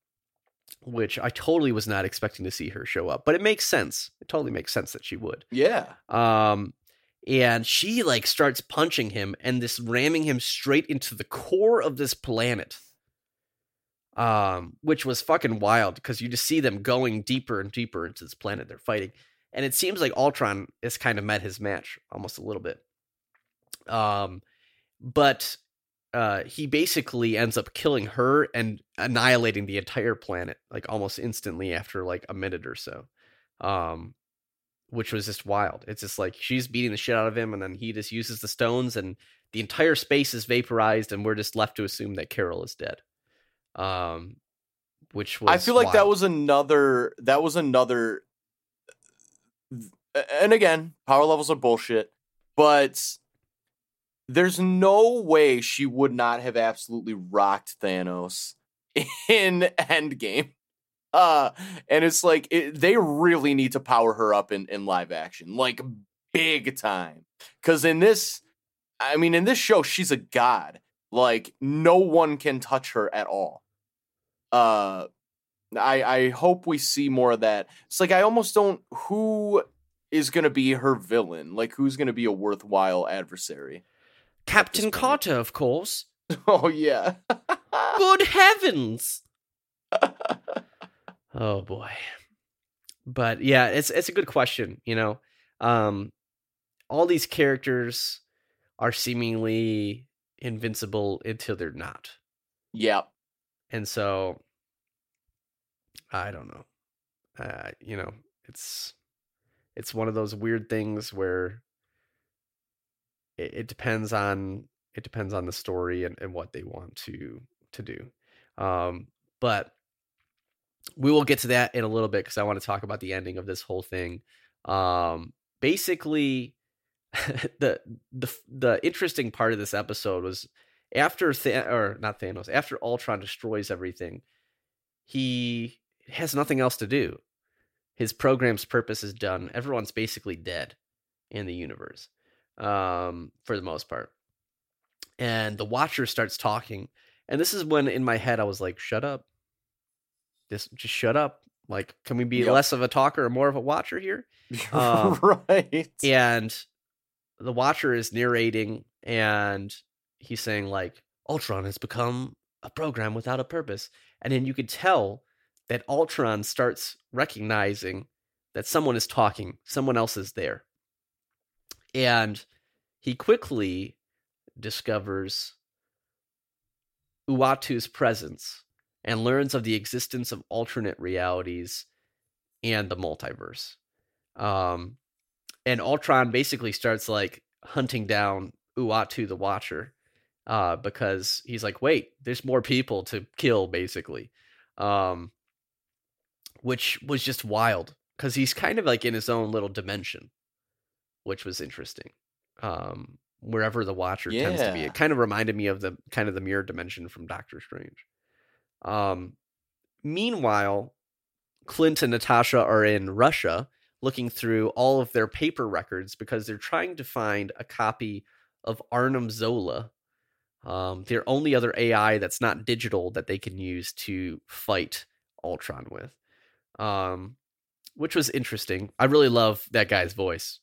which I totally was not expecting to see her show up, but it makes sense. It totally makes sense that she would. Yeah. Um, and she like starts punching him and this ramming him straight into the core of this planet. Um, which was fucking wild because you just see them going deeper and deeper into this planet they're fighting. And it seems like Ultron has kind of met his match almost a little bit. Um, but uh, he basically ends up killing her and annihilating the entire planet, like almost instantly after like a minute or so, um, which was just wild. It's just like she's beating the shit out of him and then he just uses the stones and the entire space is vaporized and we're just left to assume that Carol is dead. Um, which was I feel like wild. that was another that was another and again, power levels are bullshit, but there's no way she would not have absolutely rocked Thanos in Endgame. Uh, and it's like it, they really need to power her up in, in live action, like big time. Because in this, I mean, in this show, she's a god. Like, no one can touch her at all. Uh, I I hope we see more of that. It's like, I almost don't... Who is going to be her villain? Like, who's going to be a worthwhile adversary? Captain Carter, of course. Oh, yeah. Good heavens! Oh, boy. But, yeah, it's it's a good question, you know? Um, all these characters are seemingly invincible until they're not. Yep. And so I don't know. Uh, you know, it's it's one of those weird things where it, it depends on it depends on the story and, and what they want to to do. Um, but we will get to that in a little bit because I want to talk about the ending of this whole thing. Um, basically, the the the interesting part of this episode was after Th- or not Thanos, after Ultron destroys everything, he has nothing else to do. His program's purpose is done. Everyone's basically dead in the universe, um, for the most part. And the Watcher starts talking. And this is when, in my head, I was like, shut up. Just, just shut up. Like, can we be yep. less of a talker or more of a watcher here? Um, right. And the Watcher is narrating, and he's saying, like, Ultron has become a program without a purpose. And then you could tell that Ultron starts recognizing that someone is talking, someone else is there. And he quickly discovers Uatu's presence and learns of the existence of alternate realities and the multiverse. Um, and Ultron basically starts like hunting down Uatu the Watcher uh, because he's like, wait, there's more people to kill, basically. Um, which was just wild because he's kind of like in his own little dimension, which was interesting. Um, wherever the Watcher yeah. tends to be, it kind of reminded me of the kind of the mirror dimension from Doctor Strange. Um, meanwhile, Clint and Natasha are in Russia looking through all of their paper records because they're trying to find a copy of Arnim Zola, um, their only other A I that's not digital that they can use to fight Ultron with. Um, which was interesting. I really love that guy's voice.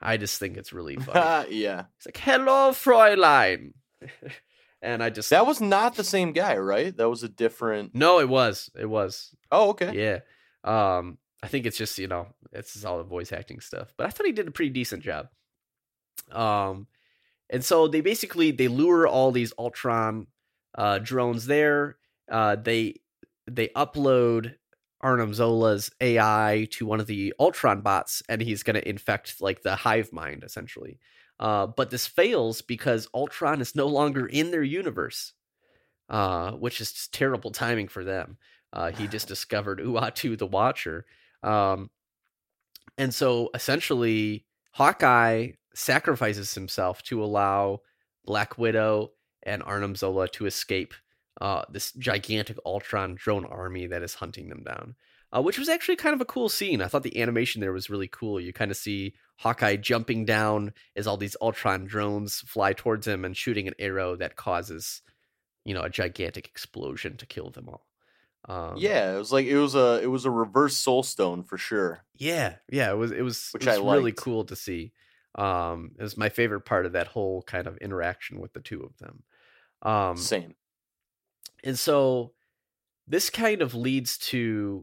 I just think it's really funny. yeah. It's like, hello, Fräulein. and I just... That was not the same guy, right? That was a different... No, it was. It was. Oh, okay. Yeah. Um, I think it's just, you know, it's just all the voice acting stuff. But I thought he did a pretty decent job. Um, and so they basically, they lure all these Ultron uh, drones there. Uh, they They upload Arnim Zola's A I to one of the Ultron bots, and he's going to infect like the hive mind, essentially. Uh, but this fails because Ultron is no longer in their universe, uh, which is terrible timing for them. Uh, he just discovered Uatu the Watcher. Um, and so essentially, Hawkeye sacrifices himself to allow Black Widow and Arnim Zola to escape Uh, this gigantic Ultron drone army that is hunting them down, uh, which was actually kind of a cool scene. I thought the animation there was really cool. You kind of see Hawkeye jumping down as all these Ultron drones fly towards him and shooting an arrow that causes, you know, a gigantic explosion to kill them all. Um, yeah, it was like it was a it was a reverse Soul Stone for sure. Yeah, yeah, it was it was, which it was I really cool to see. Um, it was my favorite part of that whole kind of interaction with the two of them. Um, Same. And so this kind of leads to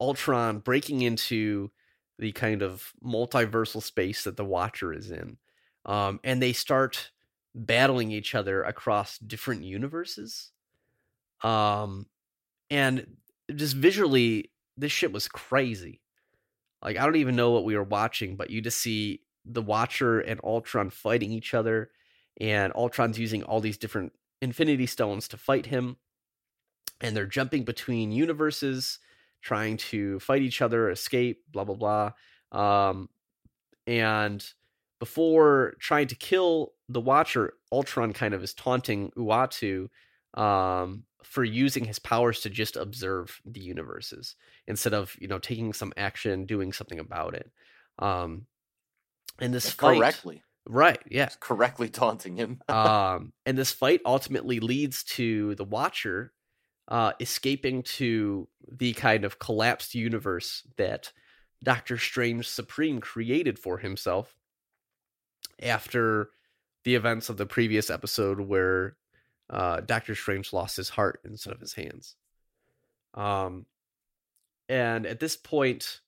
Ultron breaking into the kind of multiversal space that the Watcher is in. Um, and they start battling each other across different universes. Um, and just visually, this shit was crazy. Like, I don't even know what we were watching, but you just see the Watcher and Ultron fighting each other. And Ultron's using all these different Infinity Stones to fight him, and they're jumping between universes trying to fight each other, escape, blah blah blah. Um and before trying to kill the Watcher, Ultron kind of is taunting Uatu um for using his powers to just observe the universes instead of, you know, taking some action, doing something about it. Um and this fight correctly Right, yeah. Just correctly taunting him. um, and this fight ultimately leads to the Watcher uh, escaping to the kind of collapsed universe that Doctor Strange Supreme created for himself after the events of the previous episode where uh, Doctor Strange lost his heart instead of his hands. Um, and at this point...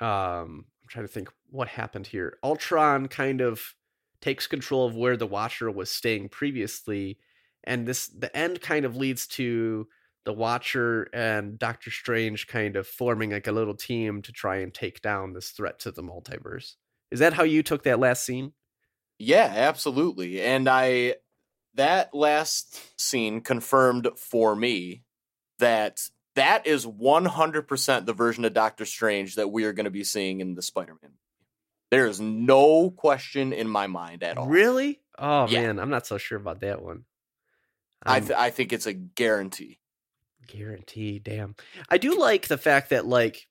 um. I'm trying to think what happened here. Ultron kind of takes control of where the Watcher was staying previously. And this, the end kind of leads to the Watcher and Doctor Strange kind of forming like a little team to try and take down this threat to the multiverse. Is that how you took that last scene? Yeah, absolutely. And I, that last scene confirmed for me that That is one hundred percent the version of Doctor Strange that we are going to be seeing in the Spider-Man. There is no question in my mind at all. Really? Oh, yeah. Man, I'm not so sure about that one. Um, I th- I think it's a guarantee. Guarantee, damn. I do like the fact that, like,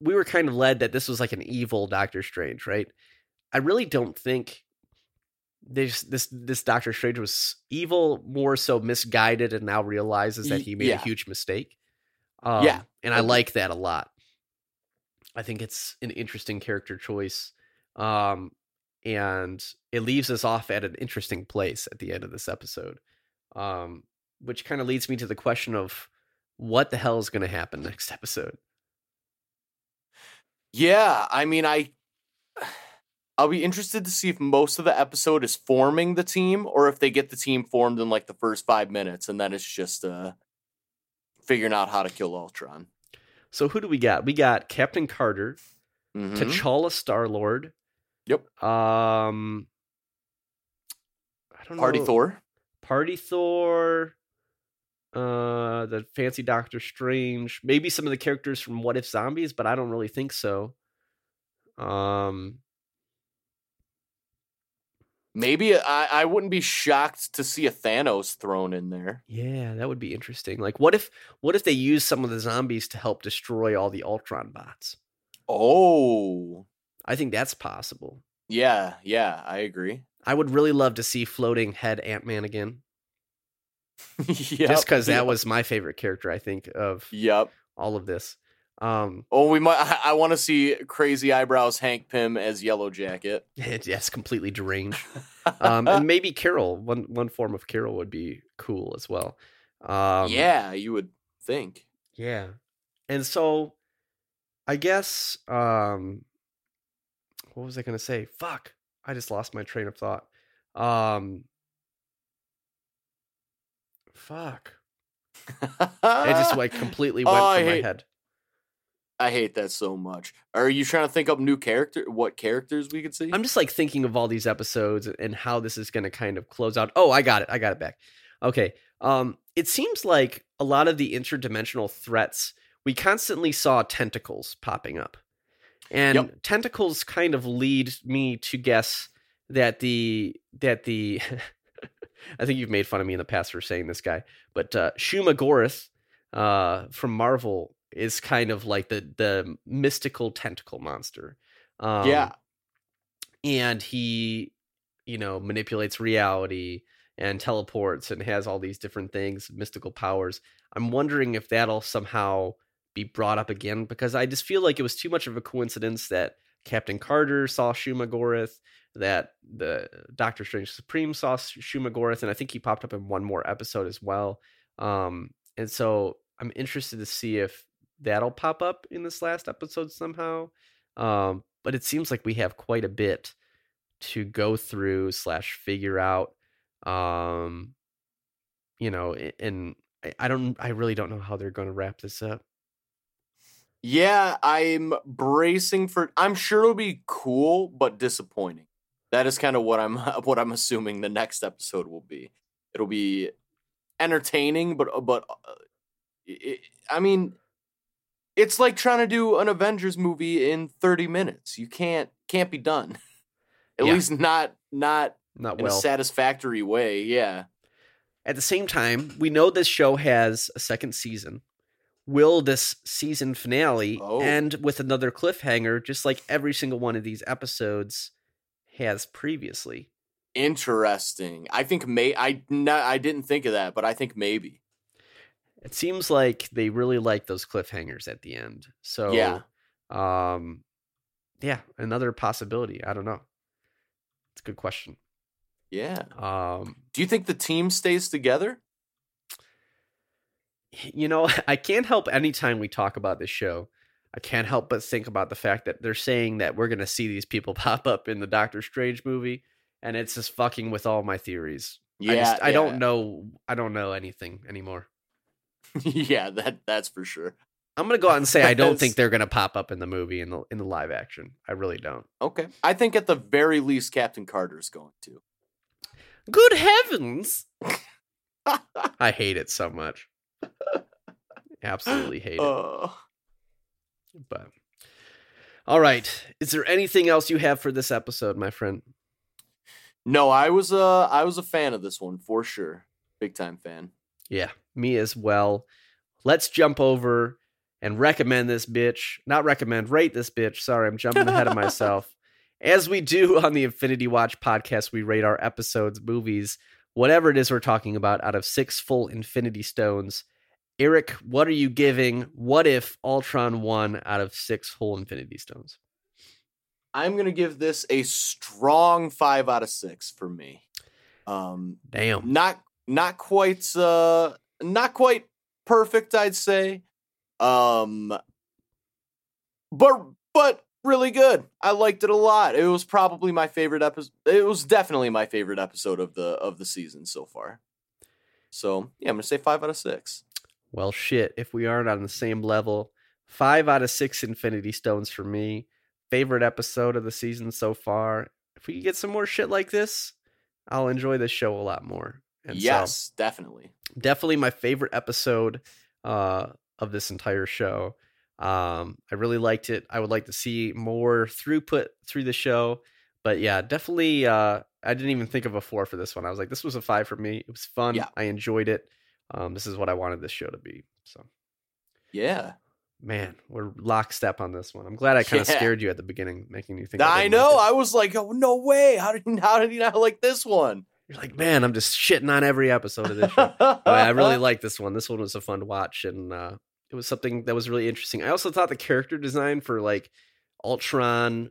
we were kind of led that this was like an evil Doctor Strange, right? I really don't think this this, this Doctor Strange was evil, more so misguided, and now realizes that he made yeah. a huge mistake. Um, yeah. And I like that a lot. I think it's an interesting character choice. Um, and it leaves us off at an interesting place at the end of this episode. Um, which kind of leads me to the question of what the hell is going to happen next episode? Yeah. I mean, I, I'll be interested to see if most of the episode is forming the team or if they get the team formed in like the first five minutes. And then it's just, uh, figuring out how to kill Ultron. So who do we got? We got Captain Carter, mm-hmm. T'Challa, Star-Lord. Yep. Um, I don't know. Party Thor. Party Thor, uh, the fancy Doctor Strange, maybe some of the characters from What If Zombies, but I don't really think so. Um, maybe I, I wouldn't be shocked to see a Thanos thrown in there. Yeah, that would be interesting. Like, what if what if they use some of the zombies to help destroy all the Ultron bots? Oh, I think that's possible. Yeah, yeah, I agree. I would really love to see floating head Ant-Man again. yep, Just because yep. that was my favorite character, I think, of yep. all of this. Um, oh, we might. I, I want to see crazy eyebrows Hank Pym as Yellow Jacket. Yes, completely deranged. um, and maybe Carol. One one form of Carol would be cool as well. Um, yeah, you would think. Yeah. And so I guess, um, what was I going to say? Fuck. I just lost my train of thought. Um, fuck. I just like completely went oh, from hate, my head. I hate that so much. Are you trying to think up new character? What characters we could see? I'm just like thinking of all these episodes and how this is going to kind of close out. Oh, I got it. I got it back. Okay. Um, it seems like a lot of the interdimensional threats, we constantly saw tentacles popping up. And yep. tentacles kind of lead me to guess that the that the I think you've made fun of me in the past for saying this guy, but uh, Shuma Gorath uh, from Marvel is kind of like the the mystical tentacle monster. Um, yeah, and he you know manipulates reality and teleports and has all these different things, mystical powers. I'm wondering if that'll somehow be brought up again, because I just feel like it was too much of a coincidence that Captain Carter saw Shuma Gorath, that the Doctor Strange Supreme saw Shuma Gorath, and I think he popped up in one more episode as well. Um, and so I'm interested to see if that'll pop up in this last episode somehow. Um, but it seems like we have quite a bit to go through slash figure out. Um, you know, and I, I don't, I really don't know how they're going to wrap this up. Yeah, I'm bracing for. I'm sure it'll be cool, but disappointing. That is kind of what I'm what I'm assuming the next episode will be. It'll be entertaining, but but uh, it, I mean, it's like trying to do an Avengers movie in thirty minutes. You can't can't be done. At yeah. least not not not in well. a satisfactory way. Yeah. At the same time, we know this show has a second season. Will this season finale oh. end with another cliffhanger, just like every single one of these episodes has previously? Interesting. I think may I not, I didn't think of that, but I think maybe. It seems like they really like those cliffhangers at the end. So yeah, um, yeah, another possibility. I don't know. It's a good question. Yeah. Um, do you think the team stays together? You know, I can't help anytime we talk about this show, I can't help but think about the fact that they're saying that we're going to see these people pop up in the Doctor Strange movie. And it's just fucking with all my theories. Yeah. I, just, yeah. I don't know. I don't know anything anymore. yeah, that that's for sure. I'm going to go out and say, I don't think they're going to pop up in the movie in the, in the live action. I really don't. Okay. I think at the very least, Captain Carter is going to. Good heavens. I hate it so much. Absolutely hate uh. it. But all right. Is there anything else you have for this episode, my friend? No, I was uh I was a fan of this one for sure. Big time fan. Yeah, me as well. Let's jump over and recommend this bitch. Not recommend, rate this bitch. Sorry, I'm jumping ahead of myself. As we do on the Infinity Watch podcast, we rate our episodes, movies, whatever it is we're talking about, out of six full Infinity Stones. Eric, what are you giving What If Ultron one out of six whole Infinity Stones? I'm going to give this a strong five out of six for me. Um, Damn. Not not quite uh, not quite perfect, I'd say. Um, but but really good. I liked it a lot. It was probably my favorite episode. It was definitely my favorite episode of the of the season so far. So yeah, I'm gonna say five out of six. Well, shit. If we aren't on the same level, five out of six Infinity Stones for me. Favorite episode of the season so far. If we can get some more shit like this, I'll enjoy this show a lot more. And yes, so, definitely, definitely my favorite episode uh, of this entire show. Um, I really liked it. I would like to see more throughput through the show, but yeah, definitely. Uh, I didn't even think of a four for this one. I was like, this was a five for me. It was fun. Yeah. I enjoyed it. Um, this is what I wanted this show to be. So yeah, man, we're lockstep on this one. I'm glad I kind of yeah. scared you at the beginning, making you think. I, I know. Like I was like, oh, no way. How did you, how did you not like this one? You're like, man, I'm just shitting on every episode of this show. I, I really like this one. This one was a fun watch. And, uh, it was something that was really interesting. I also thought the character design for like Ultron,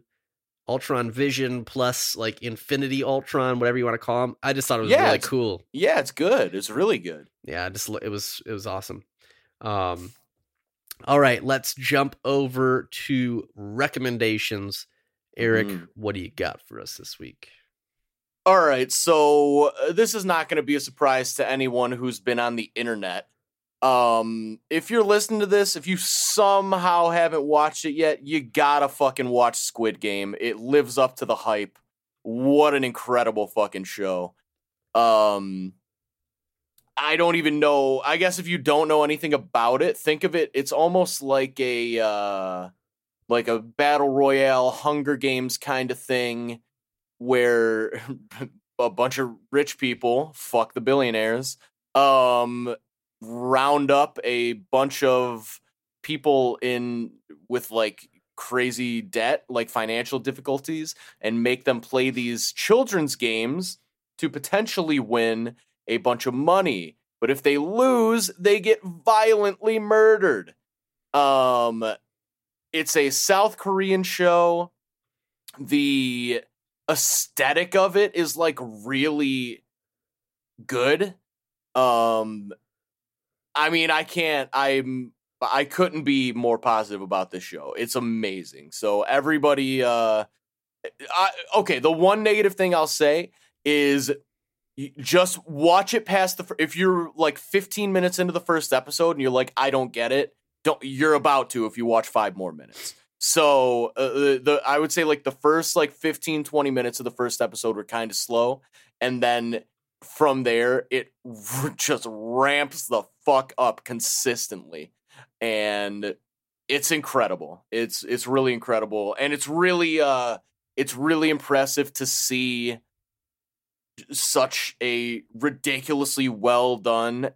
Ultron Vision plus like Infinity Ultron, whatever you want to call him. I just thought it was yeah, really cool. Yeah, it's good. It's really good. Yeah, just it was it was awesome. Um, all right, let's jump over to recommendations. Eric, mm. what do you got for us this week? All right, so uh, this is not going to be a surprise to anyone who's been on the internet. Um, if you're listening to this, if you somehow haven't watched it yet, you gotta fucking watch Squid Game. It lives up to the hype. What an incredible fucking show. Um, I don't even know. I guess if you don't know anything about it, think of it. It's almost like a, uh, like a battle royale Hunger Games kind of thing where a bunch of rich people, fuck the billionaires, um, round up a bunch of people in with like crazy debt, like financial difficulties, and make them play these children's games to potentially win a bunch of money. But if they lose, they get violently murdered. Um, it's a South Korean show. The aesthetic of it is like really good. Um, I mean, I can't, I'm, I couldn't be more positive about this show. It's amazing. So everybody, uh, I, okay. The one negative thing I'll say is just watch it past the, if you're like fifteen minutes into the first episode and you're like, I don't get it. Don't, you're about to, if you watch five more minutes. So uh, the, the, I would say like the first like fifteen, twenty minutes of the first episode were kind of slow. And then from there, it just ramps the fuck up consistently, and it's incredible. It's it's really incredible, and it's really uh, it's really impressive to see such a ridiculously well done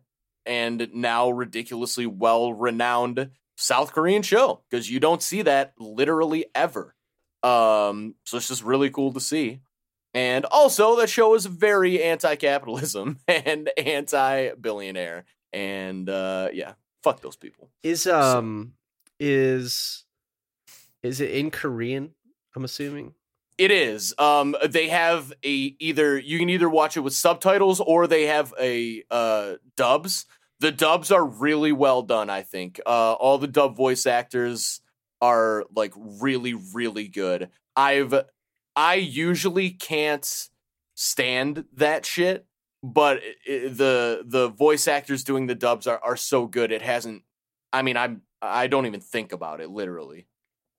and now ridiculously well renowned South Korean show, because you don't see that literally ever. Um, so it's just really cool to see. And also, that show is very anti-capitalism and anti-billionaire. And, uh, yeah, fuck those people. Is, um, so. is, is it in Korean? I'm assuming it is. Um, they have a, either you can either watch it with subtitles or they have a, uh, dubs. The dubs are really well done. I think, uh, all the dub voice actors are like really, really good. I've, I usually can't stand that shit, but it, the the voice actors doing the dubs are, are so good. It hasn't. I mean, I'm I don't even think about it. Literally,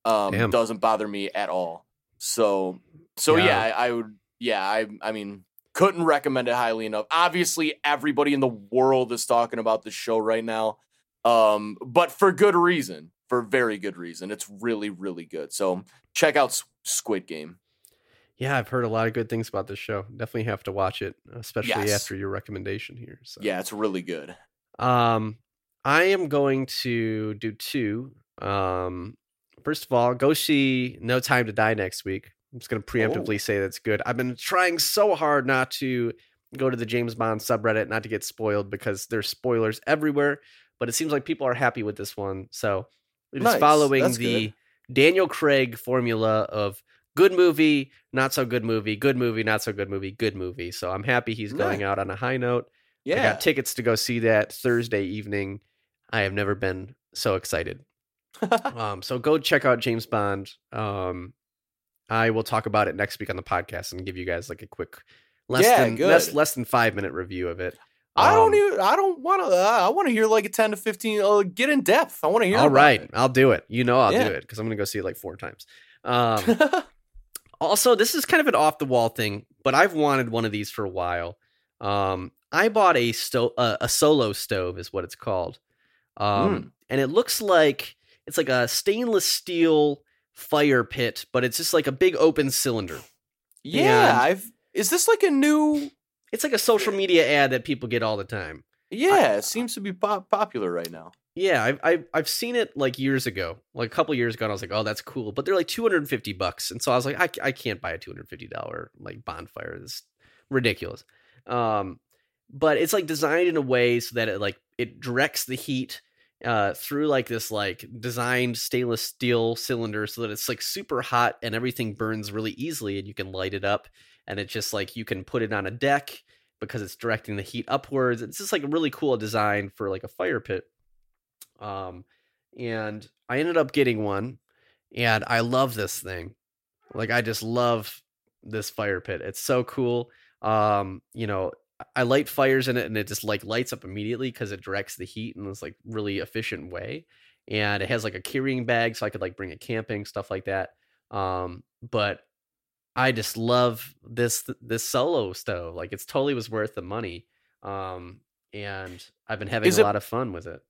um, it doesn't bother me at all. So so yeah, yeah I, I would. Yeah, I I mean, couldn't recommend it highly enough. Obviously, everybody in the world is talking about this show right now. um, but for good reason, for very good reason. It's really, really good. So check out Squid Game. Yeah, I've heard a lot of good things about this show. Definitely have to watch it, especially yes. after your recommendation here. So. Yeah, it's really good. Um, I am going to do two. Um, first of all, go see No Time to Die next week. I'm just going to preemptively oh. say that's good. I've been trying so hard not to go to the James Bond subreddit, not to get spoiled, because there's spoilers everywhere, but it seems like people are happy with this one. So it's nice. following that's the good. Daniel Craig formula of good movie, not so good movie, good movie, not so good movie, good movie. So I'm happy he's going nice. out on a high note. Yeah. I got tickets to go see that Thursday evening. I have never been so excited. um, so go check out James Bond. Um, I will talk about it next week on the podcast and give you guys like a quick less yeah, than less, less than five minute review of it. Um, I don't even, I don't want to, uh, I want to hear like a ten to fifteen, uh, get in depth. I want to hear. All right. It. I'll do it. You know, I'll yeah. do it because I'm going to go see it like four times. Um, also, this is kind of an off the wall thing, but I've wanted one of these for a while. Um, I bought a sto- uh, a solo stove is what it's called. Um, mm. And it looks like it's like a stainless steel fire pit, but it's just like a big open cylinder. Yeah, and I've is this like a new it's like a social media ad that people get all the time. Yeah, I, it seems to be pop- popular right now. Yeah, I've, I've I've seen it like years ago, like a couple years ago, and I was like, oh, that's cool, but they're like two hundred fifty bucks, and so I was like, I, I can't buy a two hundred fifty dollars like bonfire. It's ridiculous. Um, but it's like designed in a way so that it like it directs the heat Uh, through like this like designed stainless steel cylinder so that it's like super hot and everything burns really easily and you can light it up, and it's just like you can put it on a deck because it's directing the heat upwards. It's just like a really cool design for like a fire pit. Um, and I ended up getting one, and I love this thing. Like I just love this fire pit. It's so cool. Um, you know, I light fires in it and it just like lights up immediately because it directs the heat in this like really efficient way. And it has like a carrying bag so I could like bring it camping, stuff like that. Um, but I just love this, this solo stove. Like it's totally was worth the money. Um, and I've been having is a it, lot of fun with it.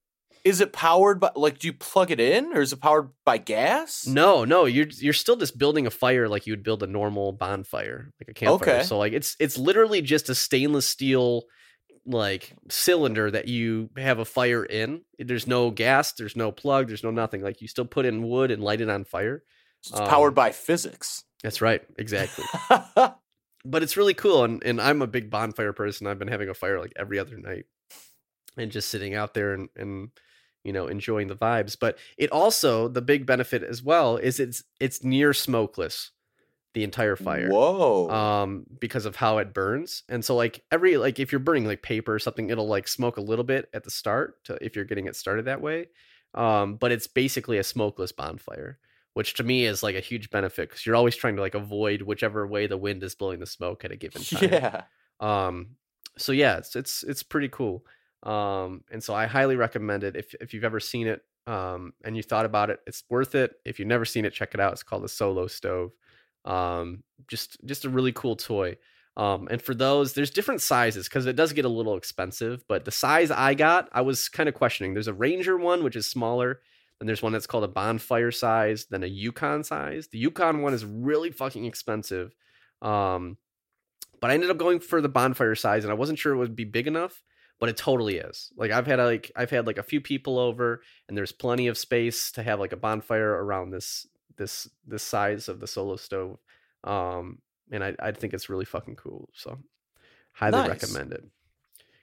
Is it powered by like, do you plug it in or is it powered by gas? No, no, you're, you're still just building a fire. Like you would build a normal bonfire, like a campfire. Okay. So like, it's, it's literally just a stainless steel, like cylinder that you have a fire in. There's no gas. There's no plug. There's no nothing. Like you still put in wood and light it on fire. It's um, powered by physics. That's right. Exactly. But it's really cool. And, and I'm a big bonfire person. I've been having a fire like every other night and just sitting out there and, and, you know, enjoying the vibes. But it also, the big benefit as well is it's, it's near smokeless, the entire fire. Whoa. Um, because of how it burns. And so like every, like if you're burning like paper or something, it'll like smoke a little bit at the start to, if you're getting it started that way. Um, but it's basically a smokeless bonfire, which to me is like a huge benefit because you're always trying to like avoid whichever way the wind is blowing the smoke at a given time. Yeah. Um, so yeah, it's, it's, it's pretty cool. Um, and so I highly recommend it. If, if you've ever seen it, um, and you thought about it, it's worth it. If you've never seen it, check it out. It's called the Solo Stove. Um, just, just a really cool toy. Um, and for those, there's different sizes cause it does get a little expensive, but the size I got, I was kind of questioning. There's a Ranger one, which is smaller. Then there's one that's called a bonfire size, then a Yukon size. The Yukon one is really fucking expensive. Um, but I ended up going for the bonfire size and I wasn't sure it would be big enough. But it totally is. Like I've had like I've had like a few people over, and there's plenty of space to have like a bonfire around this this this size of the solo stove. Um, and I, I think it's really fucking cool. So highly nice. recommend it.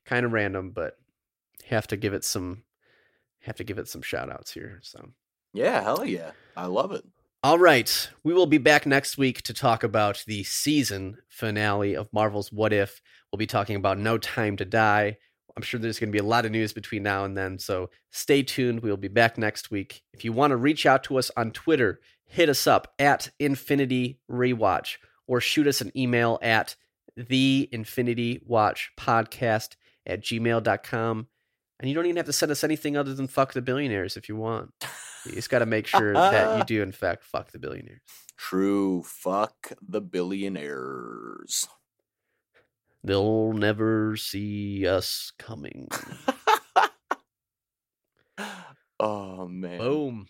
Kind of random, but have to give it some have to give it some shout outs here. So yeah, hell yeah, I love it. All right, we will be back next week to talk about the season finale of Marvel's What If. We'll be talking about No Time to Die. I'm sure there's going to be a lot of news between now and then, so stay tuned. We'll be back next week. If you want to reach out to us on Twitter, hit us up at Infinity Rewatch or shoot us an email at the infinity watch podcast at gmail dot com. And you don't even have to send us anything other than fuck the billionaires if you want. You just got to make sure that you do, in fact, fuck the billionaires. True. Fuck the billionaires. They'll never see us coming. man. Boom.